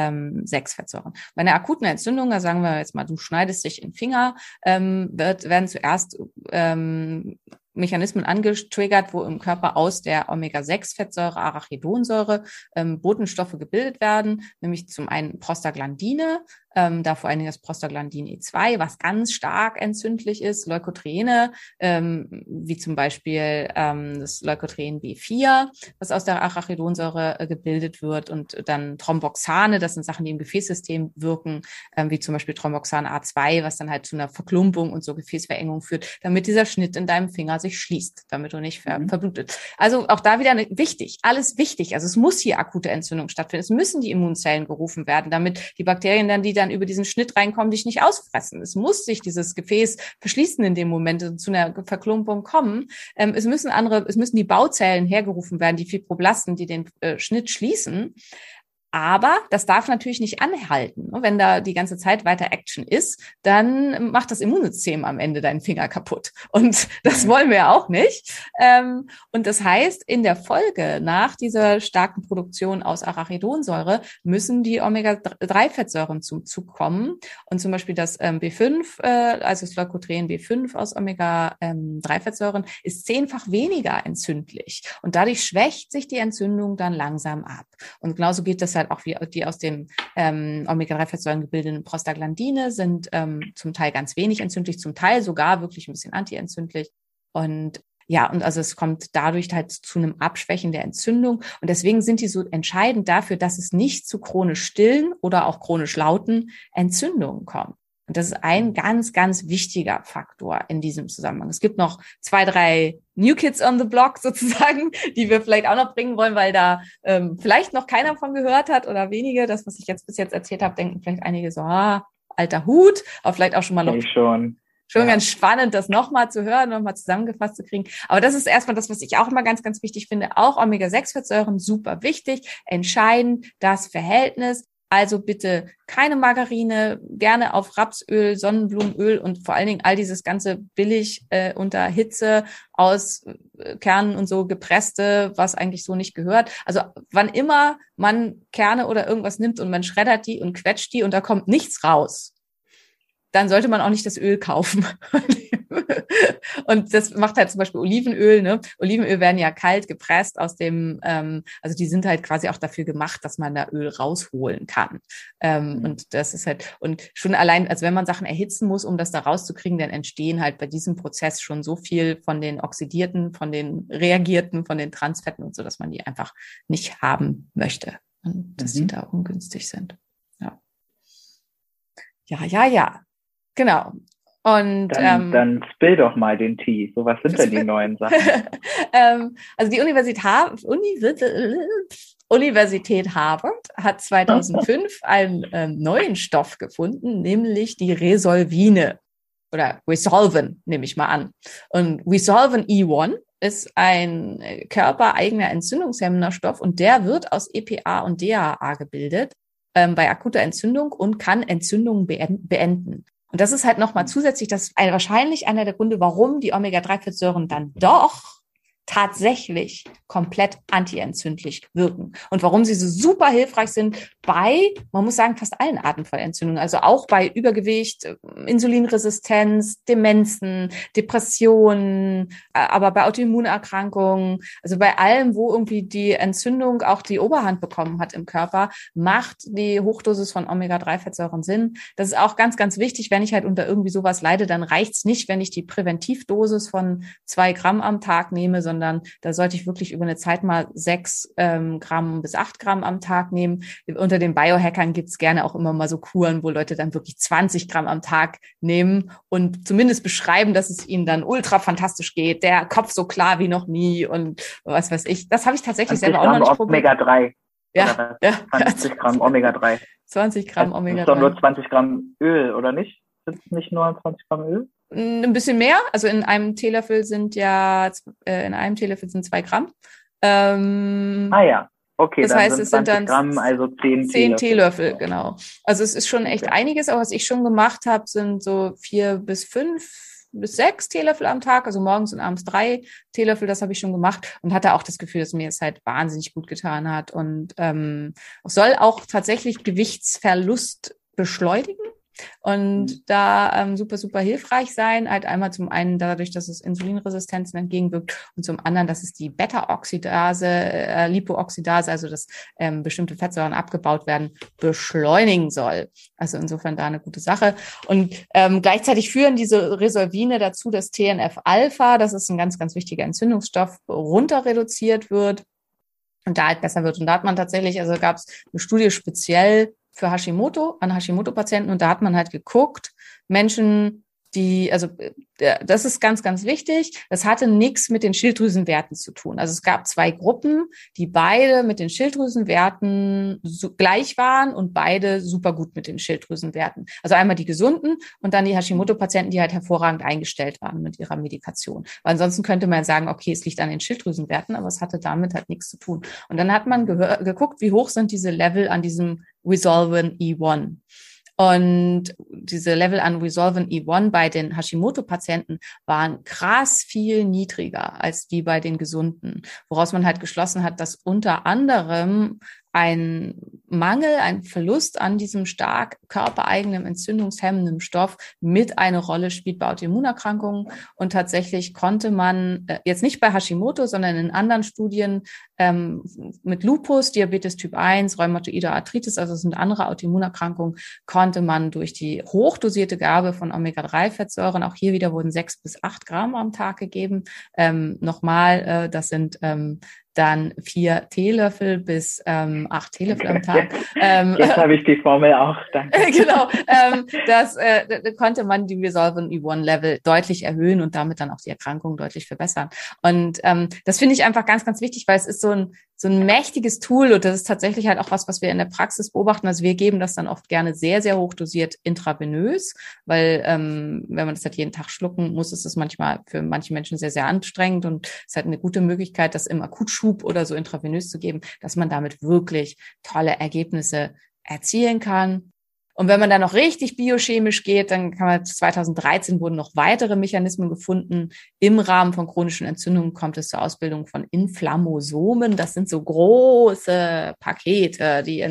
sechs Fettsäuren. Bei einer akuten Entzündung, da sagen wir jetzt mal, du schneidest dich in den Finger, ähm, wird, werden zuerst ähm, Mechanismen angetriggert, wo im Körper aus der Omega sechs Fettsäure, Arachidonsäure ähm, Botenstoffe gebildet werden, nämlich zum einen Prostaglandine, ähm, da vor allen Dingen das Prostaglandin E zwei, was ganz stark entzündlich ist, Leukotriene, ähm, wie zum Beispiel ähm, das Leukotrien B vier, was aus der Arachidonsäure äh, gebildet wird, und dann Thromboxane, das sind Sachen, die im Gefäßsystem wirken, ähm, wie zum Beispiel Thromboxan A zwei, was dann halt zu einer Verklumpung und so Gefäßverengung führt, damit dieser Schnitt in deinem Finger sich schließt, damit du nicht ver- mhm. verblutet. Also auch da wieder eine, wichtig, alles wichtig. Also es muss hier akute Entzündung stattfinden. Es müssen die Immunzellen gerufen werden, damit die Bakterien dann, die dann über diesen Schnitt reinkommen, dich nicht ausfressen. Es muss sich dieses Gefäß verschließen in dem Moment, also zu einer Verklumpung kommen. Ähm, es müssen andere, es müssen die Bauzellen hergerufen werden, die Fibroblasten, die den äh, Schnitt schließen. Aber das darf natürlich nicht anhalten. Wenn da die ganze Zeit weiter Action ist, dann macht das Immunsystem am Ende deinen Finger kaputt. Und das wollen wir ja auch nicht. Und das heißt, in der Folge nach dieser starken Produktion aus Arachidonsäure müssen die Omega drei Fettsäuren zum Zug kommen. Und zum Beispiel das B fünf, also das Leukotrien B fünf aus Omega drei Fettsäuren, ist zehnfach weniger entzündlich. Und dadurch schwächt sich die Entzündung dann langsam ab. Und genauso geht das halt auch wie die aus den ähm, Omega drei Fettsäuren gebildeten Prostaglandine sind ähm, zum Teil ganz wenig entzündlich, zum Teil sogar wirklich ein bisschen antientzündlich. Und ja, und also es kommt dadurch halt zu einem Abschwächen der Entzündung. Und deswegen sind die so entscheidend dafür, dass es nicht zu chronisch stillen oder auch chronisch lauten Entzündungen kommt. Und das ist ein ganz, ganz wichtiger Faktor in diesem Zusammenhang. Es gibt noch zwei, drei New Kids on the Block sozusagen, die wir vielleicht auch noch bringen wollen, weil da ähm, vielleicht noch keiner von gehört hat oder wenige. Das, was ich jetzt bis jetzt erzählt habe, denken vielleicht einige so, ah, alter Hut, aber vielleicht auch schon mal noch. Ich schon. Schon ja. Ganz spannend, das nochmal zu hören, nochmal zusammengefasst zu kriegen. Aber das ist erstmal das, was ich auch immer ganz, ganz wichtig finde. Auch Omega sechs Fettsäuren, super wichtig, entscheidend, das Verhältnis. Also bitte keine Margarine, gerne auf Rapsöl, Sonnenblumenöl und vor allen Dingen all dieses ganze billig äh, unter Hitze aus äh, Kernen und so gepresste, was eigentlich so nicht gehört. Also wann immer man Kerne oder irgendwas nimmt und man schreddert die und quetscht die und da kommt nichts raus, dann sollte man auch nicht das Öl kaufen. Und das macht halt zum Beispiel Olivenöl, ne? Olivenöl werden ja kalt gepresst aus dem, ähm, also die sind halt quasi auch dafür gemacht, dass man da Öl rausholen kann. Ähm, mhm. Und das ist halt, und schon allein, also wenn man Sachen erhitzen muss, um das da rauszukriegen, dann entstehen halt bei diesem Prozess schon so viel von den Oxidierten, von den Reagierten, von den Transfetten und so, dass man die einfach nicht haben möchte. Und dass mhm. die da ungünstig sind. Ja, ja, ja. ja. Genau. Und dann, ähm, dann spill doch mal den Tee. So, was sind denn die neuen Sachen? ähm, also die Universität, ha- Universität Harvard hat zweitausendfünf einen ähm, neuen Stoff gefunden, nämlich die Resolvine oder Resolvin, nehme ich mal an. Und Resolvin E eins ist ein körpereigener entzündungshemmender Stoff und der wird aus E P A und D H A gebildet ähm, bei akuter Entzündung und kann Entzündungen be- beenden. Und das ist halt nochmal zusätzlich, das ist wahrscheinlich einer der Gründe, warum die Omega drei Fettsäuren dann doch tatsächlich komplett antientzündlich wirken. Und warum sie so super hilfreich sind bei, man muss sagen, fast allen Arten von Entzündungen. Also auch bei Übergewicht, Insulinresistenz, Demenzen, Depressionen, aber bei Autoimmunerkrankungen. Also bei allem, wo irgendwie die Entzündung auch die Oberhand bekommen hat im Körper, macht die Hochdosis von Omega drei Fettsäuren Sinn. Das ist auch ganz, ganz wichtig. Wenn ich halt unter irgendwie sowas leide, dann reicht's nicht, wenn ich die Präventivdosis von zwei Gramm am Tag nehme, sondern sondern da sollte ich wirklich über eine Zeit mal sechs ähm, Gramm bis acht Gramm am Tag nehmen. Unter den Biohackern gibt es gerne auch immer mal so Kuren, wo Leute dann wirklich zwanzig Gramm am Tag nehmen und zumindest beschreiben, dass es ihnen dann ultra fantastisch geht, der Kopf so klar wie noch nie und was weiß ich. Das habe ich tatsächlich selber auch noch nicht probiert. Omega drei. Ja, ja. zwanzig Gramm Omega drei. zwanzig Gramm also, Omega drei. Das ist doch nur zwanzig Gramm Öl, oder nicht? Sind es nicht nur zwanzig Gramm Öl? Ein bisschen mehr, also in einem Teelöffel sind ja, äh, in einem Teelöffel sind zwei Gramm. Ähm, ah ja, okay, das dann heißt, sind es sind dann Gramm, also zehn, zehn Teelöffel. Teelöffel, genau. Also es ist schon echt okay. Einiges, aber was ich schon gemacht habe, sind so vier bis fünf bis sechs Teelöffel am Tag, also morgens und abends drei Teelöffel, das habe ich schon gemacht und hatte auch das Gefühl, dass mir das halt wahnsinnig gut getan hat und ähm, soll auch tatsächlich Gewichtsverlust beschleunigen. und da ähm, super, super hilfreich sein. Halt einmal zum einen dadurch, dass es Insulinresistenzen entgegenwirkt und zum anderen, dass es die Beta-Oxidase, äh, Lipooxidase, also dass ähm, bestimmte Fettsäuren abgebaut werden, beschleunigen soll. Also insofern da eine gute Sache. Und ähm, gleichzeitig führen diese Resolvine dazu, dass T N F-Alpha, das ist ein ganz, ganz wichtiger Entzündungsstoff, runter reduziert wird und da halt besser wird. Und da hat man tatsächlich, also gab es eine Studie speziell für Hashimoto, an Hashimoto-Patienten. Und da hat man halt geguckt, Menschen, die, also das ist ganz, ganz wichtig, das hatte nichts mit den Schilddrüsenwerten zu tun. Also es gab zwei Gruppen, die beide mit den Schilddrüsenwerten gleich waren und beide super gut mit den Schilddrüsenwerten. Also einmal die Gesunden und dann die Hashimoto-Patienten, die halt hervorragend eingestellt waren mit ihrer Medikation. Weil ansonsten könnte man sagen, okay, es liegt an den Schilddrüsenwerten, aber es hatte damit halt nichts zu tun. Und dann hat man gehör- geguckt, wie hoch sind diese Level an diesem Resolvin E eins. Und diese Level an Resolvin E eins bei den Hashimoto-Patienten waren krass viel niedriger als die bei den Gesunden, woraus man halt geschlossen hat, dass unter anderem ein Mangel, ein Verlust an diesem stark körpereigenen entzündungshemmenden Stoff mit eine Rolle spielt bei Autoimmunerkrankungen. Und tatsächlich konnte man, jetzt nicht bei Hashimoto, sondern in anderen Studien ähm, mit Lupus, Diabetes Typ eins, rheumatoider Arthritis, also es sind andere Autoimmunerkrankungen, konnte man durch die hochdosierte Gabe von Omega drei Fettsäuren, auch hier wieder wurden sechs bis acht Gramm am Tag gegeben. Ähm, nochmal, äh, das sind ähm, dann vier Teelöffel bis ähm, acht Teelöffel am Tag. Ähm, Jetzt habe ich die Formel auch, danke. Genau, ähm, das äh, da konnte man die Resolvin E eins Level deutlich erhöhen und damit dann auch die Erkrankung deutlich verbessern. Und ähm, das finde ich einfach ganz, ganz wichtig, weil es ist so ein so ein mächtiges Tool und das ist tatsächlich halt auch was, was wir in der Praxis beobachten. Also wir geben das dann oft gerne sehr, sehr hochdosiert intravenös, weil ähm, wenn man das halt jeden Tag schlucken muss, ist das manchmal für manche Menschen sehr, sehr anstrengend und es ist halt eine gute Möglichkeit, das im Akutschub oder so intravenös zu geben, dass man damit wirklich tolle Ergebnisse erzielen kann. Und wenn man dann noch richtig biochemisch geht, dann kann man, zweitausenddreizehn wurden noch weitere Mechanismen gefunden. Im Rahmen von chronischen Entzündungen kommt es zur Ausbildung von Inflammasomen. Das sind so große Pakete, die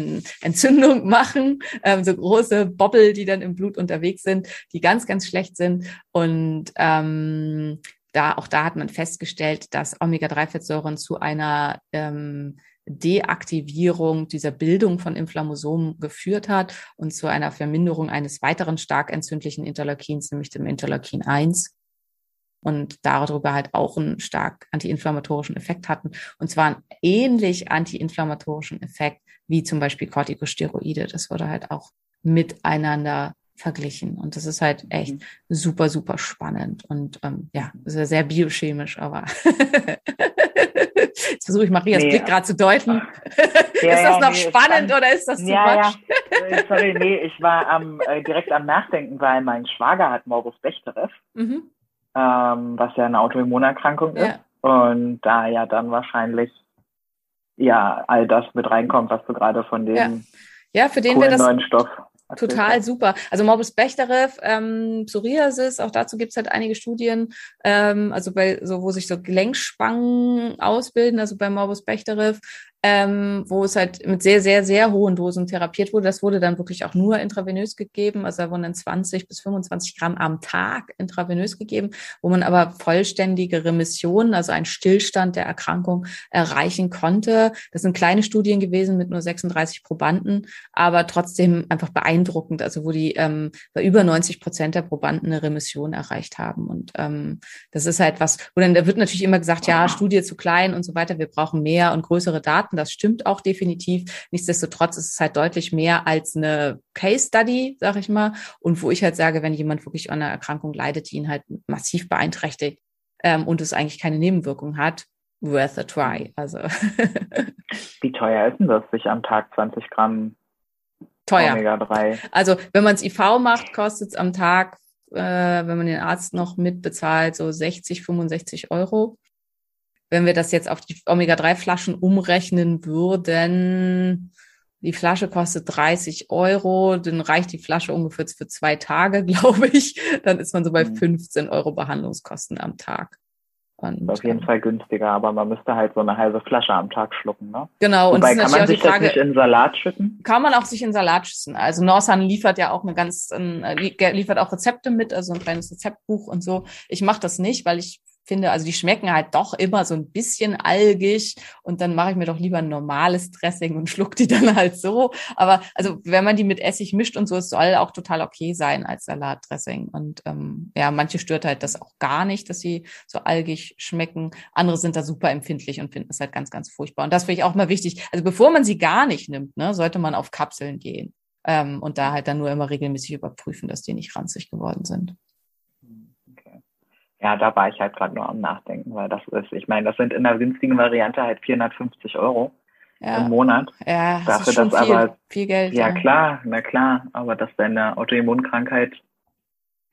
Entzündung machen, ähm, so große Bobbel, die dann im Blut unterwegs sind, die ganz, ganz schlecht sind. Und ähm, da auch da hat man festgestellt, dass Omega drei Fettsäuren zu einer ähm, Deaktivierung dieser Bildung von Inflammasomen geführt hat und zu einer Verminderung eines weiteren stark entzündlichen Interleukins, nämlich dem Interleukin eins. Und darüber halt auch einen stark antiinflammatorischen Effekt hatten. Und zwar einen ähnlich antiinflammatorischen Effekt wie zum Beispiel Corticosteroide. Das wurde halt auch miteinander verglichen. Und das ist halt echt super, super spannend. Und ähm, ja, sehr, sehr biochemisch, aber... Jetzt versuche ich Marias nee. Blick gerade zu deuten. Ja, ist das noch nee, spannend kann, oder ist das zu ja, much? Ja. Sorry, nee, ich war am, äh, direkt am Nachdenken, weil mein Schwager hat Morbus Bechterew, mhm. ähm, was ja eine Autoimmunerkrankung ja. ist. Und da ja dann wahrscheinlich ja all das mit reinkommt, was du gerade von dem ja. Ja, für den coolen wir das neuen Stoff... Total super. Also Morbus Bechterew, ähm, Psoriasis, auch dazu gibt's halt einige Studien, ähm, also bei so, wo sich so Gelenkspangen ausbilden, also bei Morbus Bechterew, ähm, wo es halt mit sehr, sehr, sehr hohen Dosen therapiert wurde. Das wurde dann wirklich auch nur intravenös gegeben. Also da wurden dann zwanzig bis fünfundzwanzig Gramm am Tag intravenös gegeben, wo man aber vollständige Remissionen, also einen Stillstand der Erkrankung erreichen konnte. Das sind kleine Studien gewesen mit nur sechsunddreißig Probanden, aber trotzdem einfach beeindruckend, also wo die ähm, bei über neunzig Prozent der Probanden eine Remission erreicht haben. Und ähm, das ist halt was, wo dann da wird natürlich immer gesagt, ja, Studie zu klein und so weiter, wir brauchen mehr und größere Daten. Das stimmt auch definitiv. Nichtsdestotrotz ist es halt deutlich mehr als eine Case-Study, sag ich mal. Und wo ich halt sage, wenn jemand wirklich an einer Erkrankung leidet, die ihn halt massiv beeinträchtigt ähm, und es eigentlich keine Nebenwirkung hat, worth a try. Also. Wie teuer ist denn das, sich am Tag zwanzig Gramm teuer. Omega drei? Also wenn man es I V macht, kostet es am Tag, äh, wenn man den Arzt noch mitbezahlt, so sechzig, fünfundsechzig Euro. Wenn wir das jetzt auf die Omega drei Flaschen umrechnen würden, die Flasche kostet dreißig Euro, dann reicht die Flasche ungefähr für zwei Tage, glaube ich. Dann ist man so bei fünfzehn Euro Behandlungskosten am Tag. Und auf jeden Fall günstiger, aber man müsste halt so eine halbe Flasche am Tag schlucken, ne? Genau. Wobei, und das kann man sich Frage, das nicht in Salat schütten? Kann man auch sich in Salat schütten. Also Norsan liefert ja auch eine ganz, äh, liefert auch Rezepte mit, also ein kleines Rezeptbuch und so. Ich mache das nicht, weil ich finde, also die schmecken halt doch immer so ein bisschen algig und dann mache ich mir doch lieber ein normales Dressing und schluck die dann halt so. Aber also wenn man die mit Essig mischt und so, es soll auch total okay sein als Salatdressing. Und ähm, ja, manche stört halt das auch gar nicht, dass sie so algig schmecken. Andere sind da super empfindlich und finden es halt ganz, ganz furchtbar. Und das finde ich auch mal wichtig. Also bevor man sie gar nicht nimmt, ne, sollte man auf Kapseln gehen ähm, und da halt dann nur immer regelmäßig überprüfen, dass die nicht ranzig geworden sind. Okay. Ja, da war ich halt gerade nur am Nachdenken, weil das ist, ich meine, das sind in der günstigen Variante halt vierhundertfünfzig Euro ja. im Monat. Ja, das Dafür, ist schon dass viel, aber, viel Geld. Ja, ja, klar, na klar. Aber dass dann eine Autoimmunkrankheit,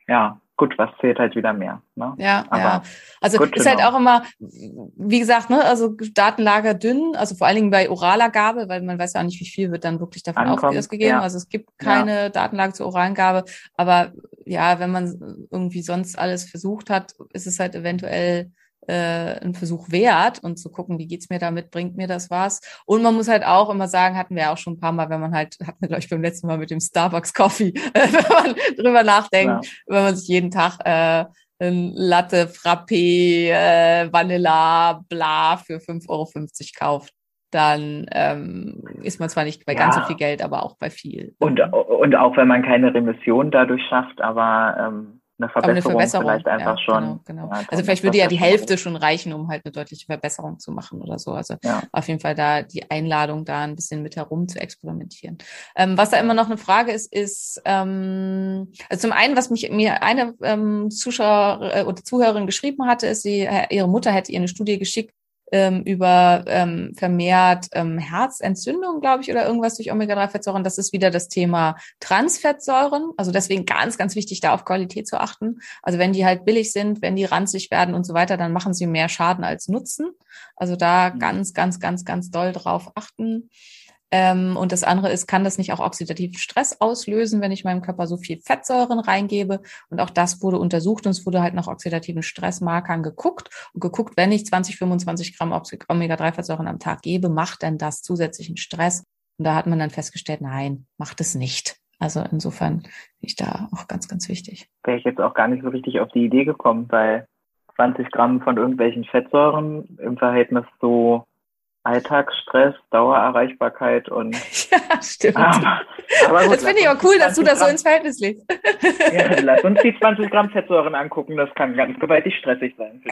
ja, gut, was zählt halt wieder mehr. Ne? Ja, aber ja. Also ist halt auch immer, wie gesagt, ne, also Datenlager dünn, also vor allen Dingen bei oraler Gabe, weil man weiß ja auch nicht, wie viel wird dann wirklich davon ausgegeben. Ja. Also es gibt keine ja. Datenlage zur oralen Gabe, aber ja, wenn man irgendwie sonst alles versucht hat, ist es halt eventuell äh, ein Versuch wert und zu gucken, wie geht's mir damit, bringt mir das was? Und man muss halt auch immer sagen, hatten wir ja auch schon ein paar Mal, wenn man halt, hatten wir glaube ich beim letzten Mal mit dem Starbucks Coffee, wenn man drüber nachdenkt, ja. wenn man sich jeden Tag äh, ein Latte, Frappé, äh, Vanilla, bla für fünf Euro fünfzig kauft, dann ähm, ist man zwar nicht bei ja. ganz so viel Geld, aber auch bei viel. Und, und auch wenn man keine Remission dadurch schafft, aber ähm Eine Verbesserung, eine Verbesserung vielleicht einfach ja, schon. Genau, genau. Ja, also vielleicht würde ja die Hälfte schon reichen, um halt eine deutliche Verbesserung zu machen oder so. Also ja. auf jeden Fall da die Einladung, da ein bisschen mit herum zu experimentieren. Ähm, was da immer noch eine Frage ist, ist ähm, also zum einen, was mich mir eine ähm, Zuschauer äh, oder Zuhörerin geschrieben hatte, ist, sie ihre Mutter hätte ihr eine Studie geschickt ähm, über ähm, vermehrt ähm, Herzentzündung, glaube ich, oder irgendwas durch Omega drei Fettsäuren. Das ist wieder das Thema Transfettsäuren. Also deswegen ganz, ganz wichtig, da auf Qualität zu achten. Also wenn die halt billig sind, wenn die ranzig werden und so weiter, dann machen sie mehr Schaden als Nutzen. Also da mhm. ganz, ganz, ganz, ganz doll drauf achten. Ähm, und das andere ist, kann das nicht auch oxidativen Stress auslösen, wenn ich meinem Körper so viel Fettsäuren reingebe? Und auch das wurde untersucht und es wurde halt nach oxidativen Stressmarkern geguckt und geguckt, wenn ich zwanzig, fünfundzwanzig Gramm Omega drei Fettsäuren am Tag gebe, macht denn das zusätzlichen Stress? Und da hat man dann festgestellt, nein, macht es nicht. Also insofern finde ich da auch ganz, ganz wichtig. Wäre ich jetzt auch gar nicht so richtig auf die Idee gekommen, weil zwanzig Gramm von irgendwelchen Fettsäuren im Verhältnis so Alltagsstress, Dauererreichbarkeit und... Ja, stimmt. Ah, aber gut, das finde ich aber cool, dass du das so ins Verhältnis legst. Ja, lass uns die zwanzig Gramm Fettsäuren angucken, das kann ganz gewaltig stressig sein.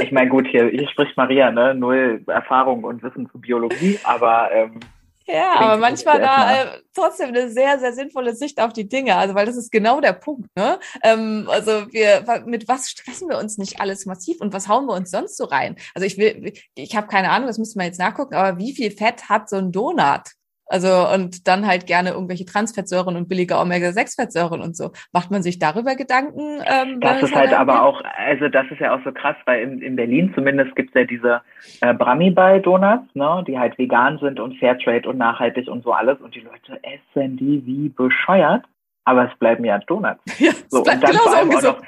Ich meine, gut, hier, hier spricht Maria, ne, null Erfahrung und Wissen zu Biologie, aber... Ähm, ja, aber manchmal da äh, trotzdem eine sehr, sehr sinnvolle Sicht auf die Dinge, also weil das ist genau der Punkt, ne? Ähm, also wir, mit was stressen wir uns nicht alles massiv und was hauen wir uns sonst so rein? Also ich will, ich habe keine Ahnung, das müsste man jetzt nachgucken, aber wie viel Fett hat so ein Donut? Also und dann halt gerne irgendwelche Transfettsäuren und billige Omega sechs Fettsäuren und so. Macht man sich darüber Gedanken? Ähm, das ist halt aber auch, also das ist ja auch so krass, weil in, in Berlin zumindest gibt's ja diese äh, Bramibal-Donuts, ne, die halt vegan sind und Fairtrade und nachhaltig und so alles. Und die Leute essen die wie bescheuert, aber es bleiben ja Donuts. Ja, so, es bleibt und dann vor allem auch noch,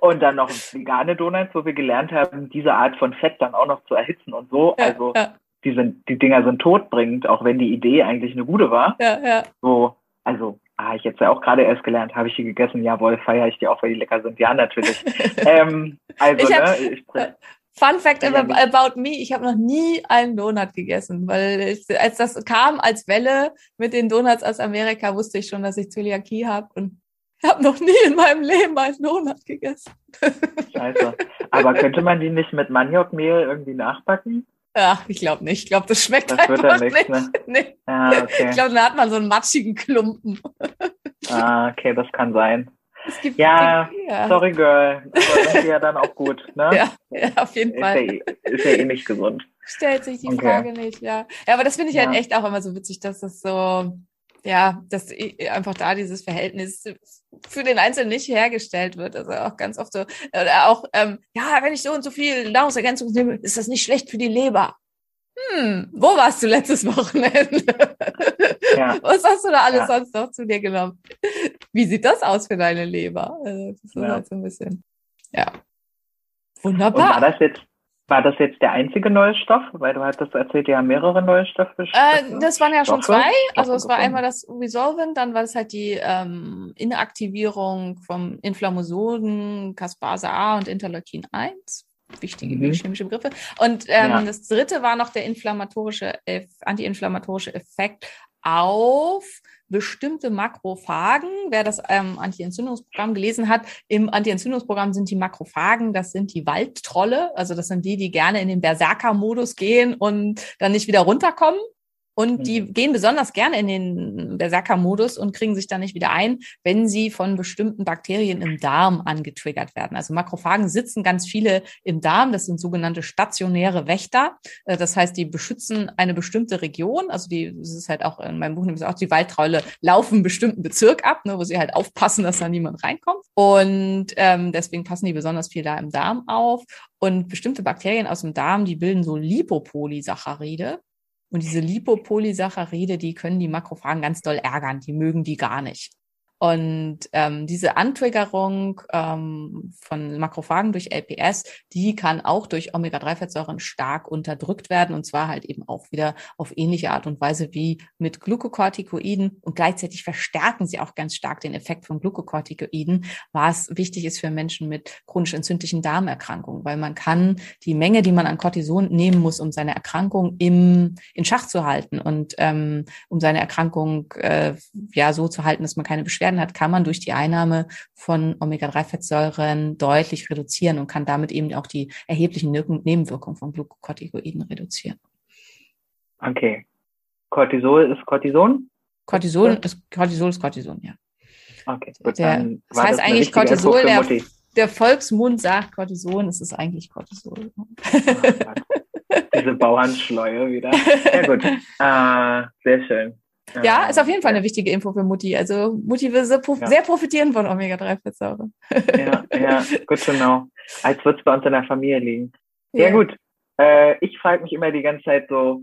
und dann noch vegane Donuts, wo wir gelernt haben, diese Art von Fett dann auch noch zu erhitzen und so. Ja, also ja. Die sind, die Dinger sind todbringend, auch wenn die Idee eigentlich eine gute war. Ja, ja. So, also, ah, ich jetzt ja auch gerade erst gelernt, habe ich die gegessen? Jawohl, feiere ich die auch, weil die lecker sind. Ja, natürlich. ähm, also, ich hab, ne, ich bring, Fun Fact about me, ich habe noch nie einen Donut gegessen, weil ich, als das kam als Welle mit den Donuts aus Amerika, wusste ich schon, dass ich Zöliakie habe und habe noch nie in meinem Leben einen Donut gegessen. Scheiße. Aber könnte man die nicht mit Maniokmehl irgendwie nachbacken? Ach, ich glaube nicht. Ich glaube, das schmeckt das einfach wird nicht. Ne? Nee. Ah, okay. Ich glaube, da hat man so einen matschigen Klumpen. Ah, okay, das kann sein. Es gibt ja, Dinge, ja, sorry Girl, aber das ist ja dann auch gut, ne? Ja, ja, auf jeden Fall. Ist ja, ist ja eh nicht gesund. Stellt sich die okay. Frage nicht, ja. Ja, aber das finde ich ja. halt echt auch immer so witzig, dass das so... Ja, dass einfach da dieses Verhältnis für den Einzelnen nicht hergestellt wird. Also auch ganz oft so, oder auch, ähm, ja, wenn ich so und so viel Nahrungsergänzung nehme, ist das nicht schlecht für die Leber. Hm, wo warst du letztes Wochenende? Ja. Was hast du da alles ja. sonst noch zu dir genommen? Wie sieht das aus für deine Leber? Also das ist ja. halt so ein bisschen, ja. Wunderbar. Und war das jetzt, war das jetzt der einzige neue Stoff? Weil du hattest erzählt, die haben mehrere neue Stoffe. Äh, das waren ja schon Stoffe, zwei. Also Stoffe es war gefunden. Einmal das Resolvin, dann war das halt die ähm, Inaktivierung vom Inflammasomen, Caspase A und Interleukin eins. Wichtige mhm. chemische Begriffe. Und ähm, ja. das dritte war noch der inflammatorische, äh, antiinflammatorische Effekt auf bestimmte Makrophagen. Wer das ähm, Anti-Entzündungsprogramm gelesen hat, im Anti-Entzündungsprogramm sind die Makrophagen, das sind die Waldtrolle, also das sind die, die gerne in den Berserker-Modus gehen und dann nicht wieder runterkommen. Und die gehen besonders gerne in den Berserker-Modus und kriegen sich dann nicht wieder ein, wenn sie von bestimmten Bakterien im Darm angetriggert werden. Also Makrophagen sitzen ganz viele im Darm. Das sind sogenannte stationäre Wächter. Das heißt, die beschützen eine bestimmte Region. Also die, das ist halt auch in meinem Buch nämlich auch, die Waldträule laufen einen bestimmten Bezirk ab, ne, wo sie halt aufpassen, dass da niemand reinkommt. Und ähm, deswegen passen die besonders viel da im Darm auf. Und bestimmte Bakterien aus dem Darm, die bilden so Lipopolysaccharide. Und diese Lipopolysaccharide, die können die Makrophagen ganz doll ärgern. Die mögen die gar nicht. Und ähm, diese Antriggerung ähm, von Makrophagen durch L P S, die kann auch durch Omega drei Fettsäuren stark unterdrückt werden. Und zwar halt eben auch wieder auf ähnliche Art und Weise wie mit Glucocorticoiden. Und gleichzeitig verstärken sie auch ganz stark den Effekt von Glucocorticoiden, was wichtig ist für Menschen mit chronisch entzündlichen Darmerkrankungen. Weil man kann die Menge, die man an Cortison nehmen muss, um seine Erkrankung im, in Schach zu halten und ähm, um seine Erkrankung äh, ja so zu halten, dass man keine Beschwerden hat, kann man durch die Einnahme von Omega drei Fettsäuren deutlich reduzieren und kann damit eben auch die erheblichen Nebenwirkungen von Glucocorticoiden reduzieren. Okay. Cortisol ist Cortison? Cortisol ja. ist Cortisol, ist Cortison, ja. Okay. Gut, der, das heißt das eigentlich Cortisol, der, der Volksmund sagt Cortison, es ist eigentlich Cortisol. Oh, diese Bauernschleue wieder. Sehr gut. Ah, sehr schön. Ja, ist auf jeden Fall eine wichtige Info für Mutti. Also Mutti will sehr, prof- ja. sehr profitieren von Omega drei Fettsäuren. Ja, ja, gut, genau. Als würde es bei uns in der Familie liegen. Ja, ja gut. Äh, ich frage mich immer die ganze Zeit so,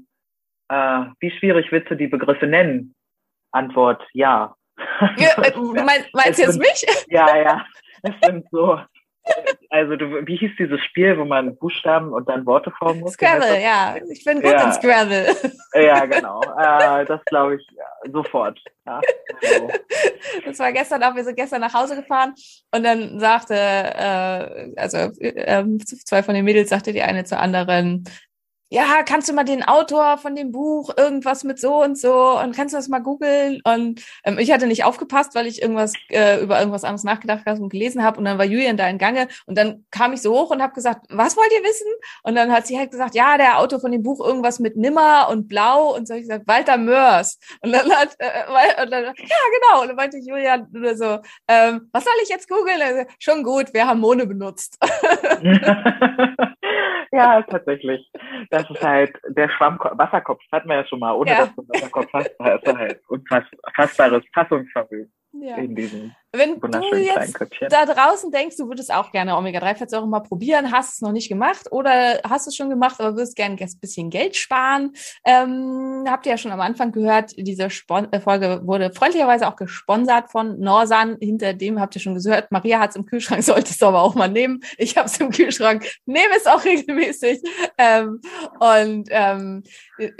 äh, wie schwierig willst du die Begriffe nennen? Antwort, ja. ja äh, mein, meinst du jetzt mich? Ja, ja. Das sind so... Also, du, wie hieß dieses Spiel, wo man Buchstaben und dann Worte formen muss? Scrabble, ja. Ich bin gut ja. in Scrabble. Ja, genau. Äh, das glaube ich ja, sofort. Ja, so. Das war gestern auch, wir sind gestern nach Hause gefahren und dann sagte, äh, also äh, zwei von den Mädels sagte die eine zur anderen, ja, kannst du mal den Autor von dem Buch, irgendwas mit so und so, und kannst du das mal googeln? Und ähm, ich hatte nicht aufgepasst, weil ich irgendwas äh, über irgendwas anderes nachgedacht habe und gelesen habe. Und dann war Julian da in Gange und dann kam ich so hoch und habe gesagt, was wollt ihr wissen? Und dann hat sie halt gesagt, ja, der Autor von dem Buch, irgendwas mit Nimmer und Blau. Und so habe ich gesagt, Walter Mörs. Und dann hat, äh, und dann, ja, genau. Und dann meinte Julian nur so, ähm, was soll ich jetzt googeln? Also, schon gut, wir haben Hormone benutzt. Ja, tatsächlich. Das ist halt der Schwammkopf, Wasserkopf, das hatten wir ja schon mal. Ohne ja. dass du einen Wasserkopf hast, hast du halt unfassbares Fassungsvermögen ja. in diesem Wenn du jetzt da draußen denkst, du würdest auch gerne Omega drei Fettsäuren mal probieren, hast es noch nicht gemacht oder hast es schon gemacht, aber würdest gerne ein bisschen Geld sparen. Ähm, habt ihr ja schon am Anfang gehört, diese Spon- Folge wurde freundlicherweise auch gesponsert von Norsan. Hinter dem habt ihr schon gehört, Maria hat es im Kühlschrank, solltest du aber auch mal nehmen. Ich habe es im Kühlschrank, nehme es auch regelmäßig. Ähm, und ähm,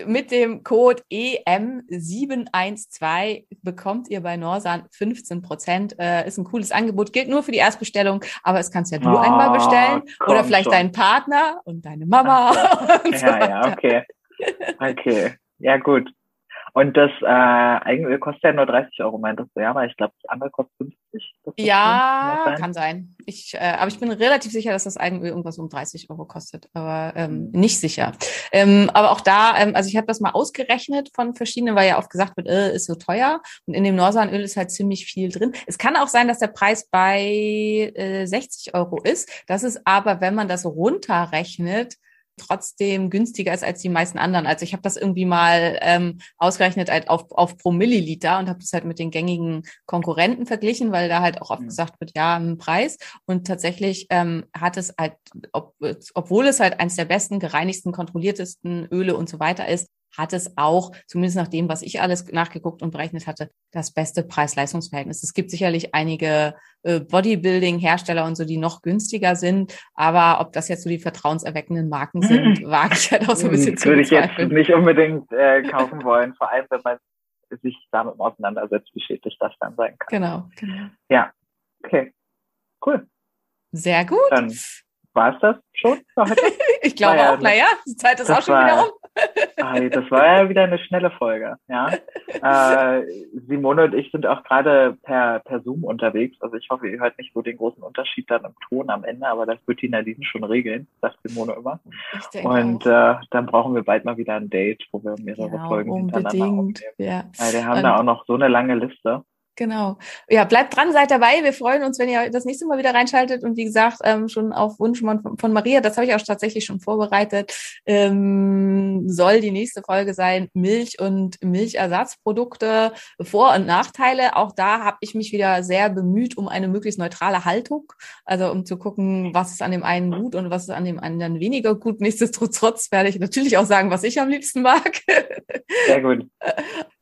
mit dem Code E M sieben eins zwei bekommt ihr bei Norsan fünfzehn Prozent. Ist ein cooles Angebot, gilt nur für die Erstbestellung, aber es kannst ja du oh, einmal bestellen oder vielleicht schon. Deinen Partner und deine Mama. Ach, und ja, so ja, okay. Okay, ja gut. Und das äh, Eigenöl kostet ja nur dreißig Euro, meintest du, ja, aber ich glaube, das andere kostet fünfzig. Das ja, sein. Kann sein. Ich, äh, aber ich bin relativ sicher, dass das Eigenöl irgendwas um dreißig Euro kostet, aber ähm, mhm. nicht sicher. Ähm, aber auch da, ähm, also ich habe das mal ausgerechnet von verschiedenen, weil ja oft gesagt wird, äh, ist so teuer. Und in dem Norsanöl ist halt ziemlich viel drin. Es kann auch sein, dass der Preis bei äh, sechzig Euro ist. Das ist aber, wenn man das runterrechnet, trotzdem günstiger ist als die meisten anderen. Also ich habe das irgendwie mal ähm, ausgerechnet halt auf, auf pro Milliliter und habe das halt mit den gängigen Konkurrenten verglichen, weil da halt auch oft gesagt wird, ja, ein Preis. Und tatsächlich ähm, hat es halt, ob, obwohl es halt eins der besten, gereinigsten, kontrolliertesten Öle und so weiter ist, hat es auch, zumindest nach dem, was ich alles nachgeguckt und berechnet hatte, das beste Preis-Leistungs-Verhältnis. Es gibt sicherlich einige Bodybuilding-Hersteller und so, die noch günstiger sind, aber ob das jetzt so die vertrauenserweckenden Marken sind, wage ich halt auch so ein bisschen zu bezweifeln. Würde ich jetzt nicht unbedingt äh, kaufen wollen, vor allem, wenn man sich damit auseinandersetzt, wie schädlich das dann sein kann. Genau, genau. Ja, okay, cool. Sehr gut. Dann war es das schon für heute? Ich glaube ja, auch, naja, die Zeit ist auch schon war, wieder um. Das war ja wieder eine schnelle Folge. Ja, äh, Simone und ich sind auch gerade per, per Zoom unterwegs. Also ich hoffe, ihr hört nicht so den großen Unterschied dann im Ton am Ende, aber das wird die Nadine schon regeln, sagt Simone immer. Ich denke und äh, dann brauchen wir bald mal wieder ein Date, wo wir mehrere genau, Folgen unbedingt. hintereinander aufnehmen. Ja. Weil wir haben und da auch noch so eine lange Liste. Genau. Ja, bleibt dran, seid dabei. Wir freuen uns, wenn ihr das nächste Mal wieder reinschaltet. Und wie gesagt, ähm, schon auf Wunsch von, von Maria, das habe ich auch tatsächlich schon vorbereitet, ähm, soll die nächste Folge sein, Milch und Milchersatzprodukte, Vor- und Nachteile. Auch da habe ich mich wieder sehr bemüht um eine möglichst neutrale Haltung, also um zu gucken, was ist an dem einen gut und was ist an dem anderen weniger gut. Nichtsdestotrotz werde ich natürlich auch sagen, was ich am liebsten mag. Sehr gut.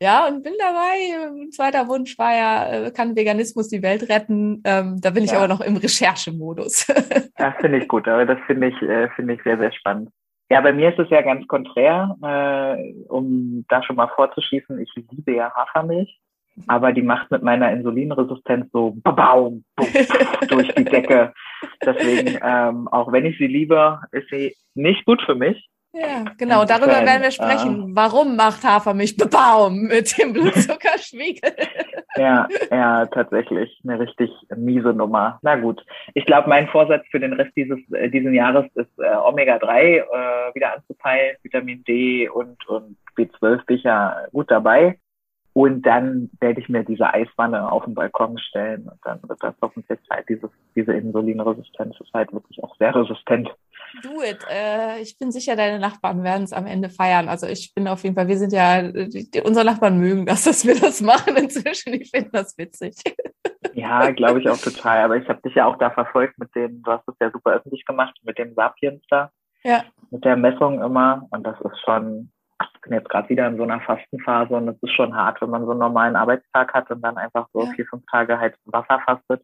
Ja, und bin dabei. Ein zweiter Wunsch war ja, kann Veganismus die Welt retten? Ähm, da bin ich ja. aber noch im Recherchemodus. Das finde ich gut, aber das finde ich, finde ich sehr, sehr spannend. Ja, bei mir ist es ja ganz konträr, äh, um da schon mal vorzuschießen, ich liebe ja Hafermilch, aber die macht mit meiner Insulinresistenz so babau, bum, durch die Decke. Deswegen, ähm, auch wenn ich sie liebe, ist sie nicht gut für mich. Ja, genau, darüber werden wir sprechen. Äh, Warum macht Hafermilch Baum mit dem Blutzuckerspiegel? Ja, ja, tatsächlich eine richtig miese Nummer. Na gut, ich glaube, mein Vorsatz für den Rest dieses diesen Jahres ist, äh, Omega drei äh, wieder anzupeilen, Vitamin D und, und B zwölf bin ich ja gut dabei. Und dann werde ich mir diese Eiswanne auf den Balkon stellen und dann wird das hoffentlich Zeit. Dieses, diese Insulinresistenz ist halt wirklich auch sehr resistent. Do it. Äh, ich bin sicher, deine Nachbarn werden es am Ende feiern. Also ich bin auf jeden Fall, wir sind ja, die, die, unsere Nachbarn mögen das, dass wir das machen inzwischen. Die finden das witzig. Ja, glaube ich auch total. Aber ich habe dich ja auch da verfolgt mit dem, du hast es ja super öffentlich gemacht, mit dem Sapiens da. Ja. Mit der Messung immer. Und das ist schon... Ich bin jetzt gerade wieder in so einer Fastenphase und es ist schon hart, wenn man so einen normalen Arbeitstag hat und dann einfach so ja. vier, fünf Tage halt Wasser fastet.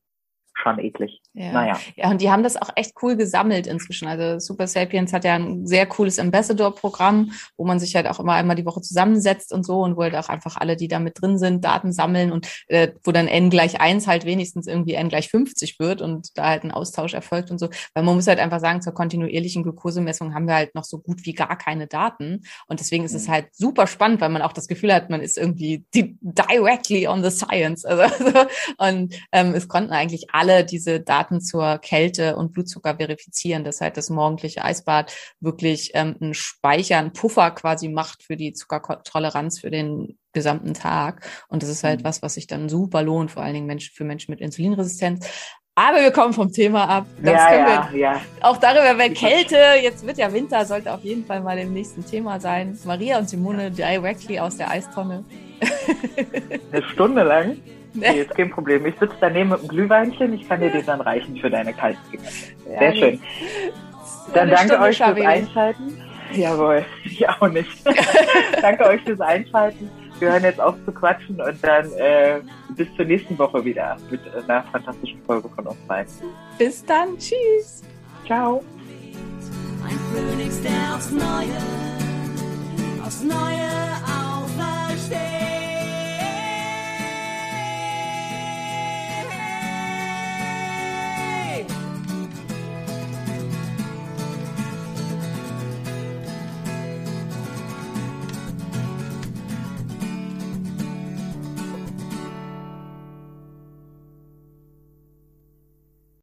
Schon eklig. Ja. Naja. Ja, und die haben das auch echt cool gesammelt inzwischen. Also Super Sapiens hat ja ein sehr cooles Ambassador-Programm, wo man sich halt auch immer einmal die Woche zusammensetzt und so und wo halt auch einfach alle, die da mit drin sind, Daten sammeln und äh, wo dann N gleich eins halt wenigstens irgendwie N gleich fünfzig wird und da halt ein Austausch erfolgt und so. Weil man muss halt einfach sagen, zur kontinuierlichen Glukosemessung haben wir halt noch so gut wie gar keine Daten und deswegen ist mhm. es halt super spannend, weil man auch das Gefühl hat, man ist irgendwie directly on the science. Also, also und ähm, es konnten eigentlich alle alle diese Daten zur Kälte und Blutzucker verifizieren, dass halt das morgendliche Eisbad wirklich ähm, einen Speicher, einen Puffer quasi macht für die Zuckertoleranz für den gesamten Tag. Und das ist halt mhm. was, was sich dann super lohnt, vor allen Dingen Menschen, für Menschen mit Insulinresistenz. Aber wir kommen vom Thema ab. Das ja, können wir, ja, ja. Auch darüber, wenn Kälte, jetzt wird ja Winter, sollte auf jeden Fall mal im nächsten Thema sein. Maria und Simone directly aus der Eistonne. Eine Stunde lang? Nee, ist kein Problem. Ich sitze daneben mit einem Glühweinchen. Ich kann dir den dann reichen für deine kalten Finger. Sehr schön. Dann danke euch fürs Einschalten. Jawohl, ich auch nicht. Danke euch fürs Einschalten. Wir hören jetzt auf zu quatschen und dann äh, bis zur nächsten Woche wieder mit einer fantastischen Folge von uns beiden. Bis dann. Tschüss. Ciao. Ein Phönix, der aufs Neue, aufs Neue aufersteht.